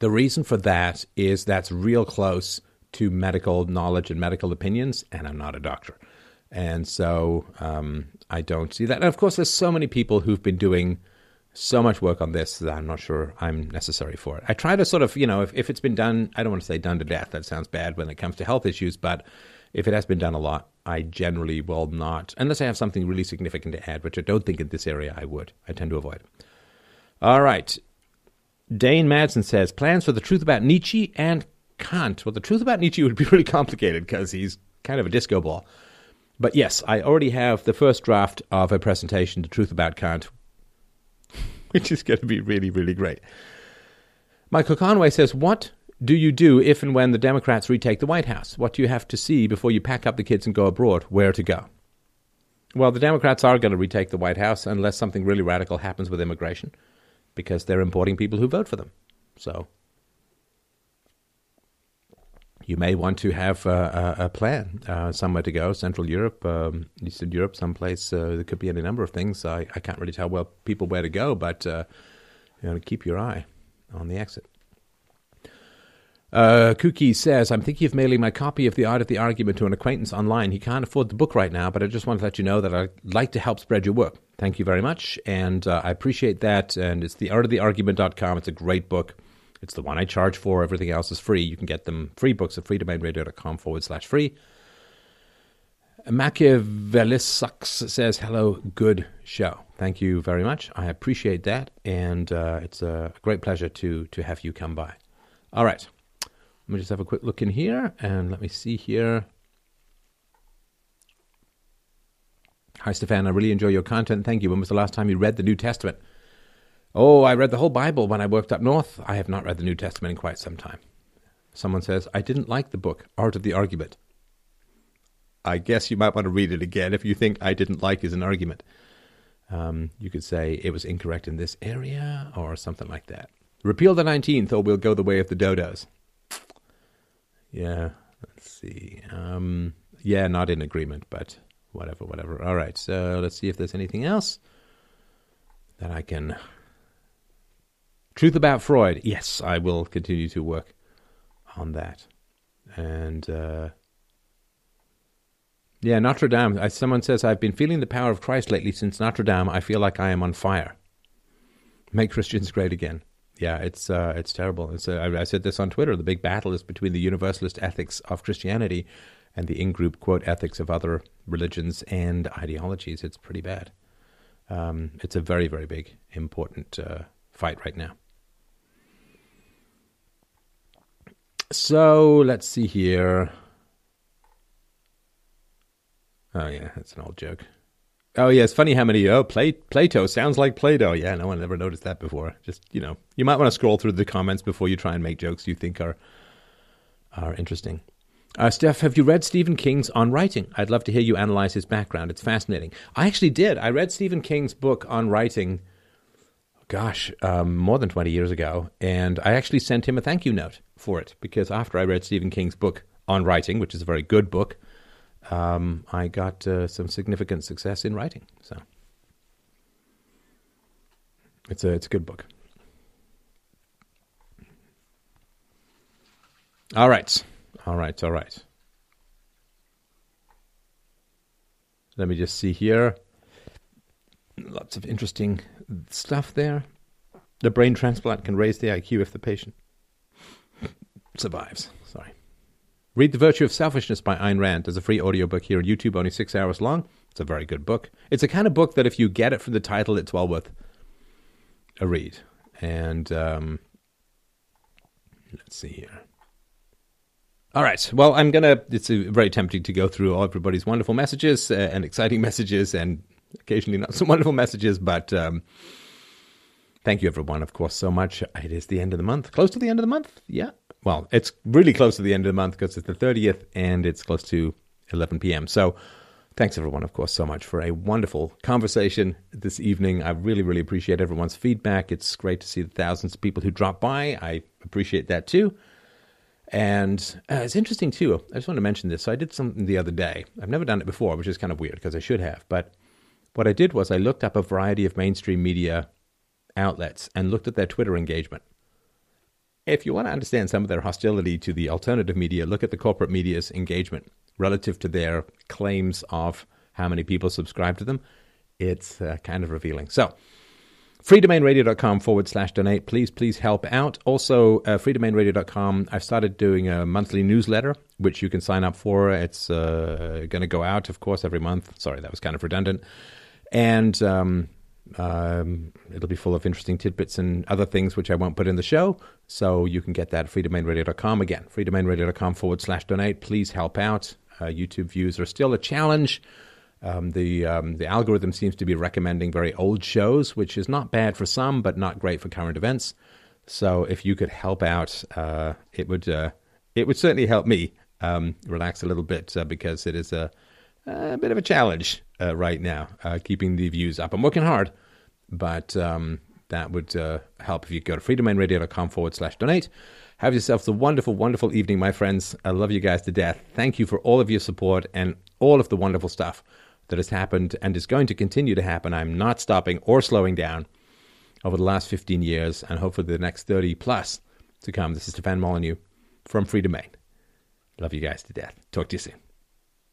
the reason for that is that's real close to medical knowledge and medical opinions, and I'm not a doctor. And so um, I don't see that. And of course, there's so many people who've been doing so much work on this that I'm not sure I'm necessary for it. I try to sort of, you know, if, if it's been done, I don't want to say done to death. That sounds bad when it comes to health issues. But if it has been done a lot, I generally will not, unless I have something really significant to add, which I don't think in this area I would. I tend to avoid. All right. Dane Madsen says, plans for the truth about Nietzsche and Kant. Well, the truth about Nietzsche would be really complicated because he's kind of a disco ball. But yes, I already have the first draft of a presentation, The Truth About Kant, which is going to be really, really great. Michael Conway says, what do you do if and when the Democrats retake the White House? What do you have to see before you pack up the kids and go abroad? Where to go? Well, the Democrats are going to retake the White House unless something really radical happens with immigration, because they're importing people who vote for them. So you may want to have a, a, a plan, uh, somewhere to go, Central Europe, um, Eastern Europe, someplace. Uh, there could be any number of things. I, I can't really tell well people where to go, but uh, you know, keep your eye on the exit. Uh, Kuki says, I'm thinking of mailing my copy of The Art of the Argument to an acquaintance online. He can't afford the book right now, but I just want to let you know that I'd like to help spread your work. Thank you very much, and uh, I appreciate that. And it's the art of the argument dot com. It's a great book. It's the one I charge for. Everything else is free. You can get them free books at freedomainradio.com forward slash free. Machiavellisucks says, hello, good show. Thank you very much. I appreciate that, and uh, it's a great pleasure to to have you come by. All right. Let me just have a quick look in here, and let me see here. Hi, Stefan. I really enjoy your content. Thank you. When was the last time you read the New Testament? Oh, I read the whole Bible when I worked up north. I have not read the New Testament in quite some time. Someone says, I didn't like the book, Art of the Argument. I guess you might want to read it again if you think I didn't like is an argument. Um, you could say it was incorrect in this area or something like that. Repeal the nineteenth or we'll go the way of the dodos. Yeah, let's see. Um, yeah, not in agreement, but whatever, whatever. All right, so let's see if there's anything else that I can... Truth About Freud. Yes, I will continue to work on that. And, uh, yeah, Notre Dame. I, someone says, I've been feeling the power of Christ lately since Notre Dame. I feel like I am on fire. Make Christians great again. Yeah, it's uh, it's terrible. It's, uh, I, I said this on Twitter. The big battle is between the universalist ethics of Christianity and the in-group, quote, ethics of other religions and ideologies. It's pretty bad. Um, it's a very, very big, important uh, fight right now. So let's see here. Oh, yeah, that's an old joke. Oh, yeah, it's funny how many, oh, Play, Plato sounds like Plato. Yeah, no one ever noticed that before. Just, you know, you might want to scroll through the comments before you try and make jokes you think are are interesting. Uh, Steph, have you read Stephen King's On Writing? I'd love to hear you analyze his background. It's fascinating. I actually did. I read Stephen King's book On Writing, gosh, um, more than twenty years ago, and I actually sent him a thank you note for it, because after I read Stephen King's book On Writing, which is a very good book, Um, I got uh, some significant success in writing, so it's a it's a good book. All right, all right, all right. Let me just see here. Lots of interesting stuff there. The brain transplant can raise the I Q if the patient survives. Sorry. Read The Virtue of Selfishness by Ayn Rand. There's a free audiobook here on YouTube, only six hours long. It's a very good book. It's a kind of book that if you get it from the title, it's well worth a read. And um, let's see here. All right. Well, I'm going to... It's very tempting to go through all everybody's wonderful messages uh, and exciting messages and occasionally not so wonderful messages, but... Um, Thank you, everyone, of course, so much. It is the end of the month. Close to the end of the month? Yeah. Well, it's really close to the end of the month because it's the thirtieth and it's close to eleven p.m. So thanks, everyone, of course, so much for a wonderful conversation this evening. I really, really appreciate everyone's feedback. It's great to see the thousands of people who drop by. I appreciate that, too. And uh, it's interesting, too. I just want to mention this. So I did something the other day. I've never done it before, which is kind of weird because I should have. But what I did was I looked up a variety of mainstream media outlets and looked at their Twitter engagement. If you want to understand some of their hostility to the alternative media, look at the corporate media's engagement relative to their claims of how many people subscribe to them. It's uh, kind of revealing. So, freedomainradio.com forward slash donate. Please, please help out. Also, uh, freedomainradio dot com, I've started doing a monthly newsletter, which you can sign up for. It's uh, going to go out, of course, every month. Sorry, that was kind of redundant. And, um, Um, it'll be full of interesting tidbits and other things which I won't put in the show. So you can get that at free domain radio dot com. Again, free domain radio dot com forward slash donate. Please help out. Uh, YouTube views are still a challenge. Um, the um, the algorithm seems to be recommending very old shows, which is not bad for some, but not great for current events. So if you could help out, uh, it would uh, it would certainly help me um, relax a little bit uh, because it is a, a bit of a challenge uh, right now, uh, keeping the views up. I'm working hard. But um, that would uh, help if you go to freedomainradio.com forward slash donate. Have yourselves a wonderful, wonderful evening, my friends. I love you guys to death. Thank you for all of your support and all of the wonderful stuff that has happened and is going to continue to happen. I'm not stopping or slowing down over the last fifteen years and hopefully the next thirty plus to come. This is Stefan Molyneux from Free Domain. Love you guys to death. Talk to you soon.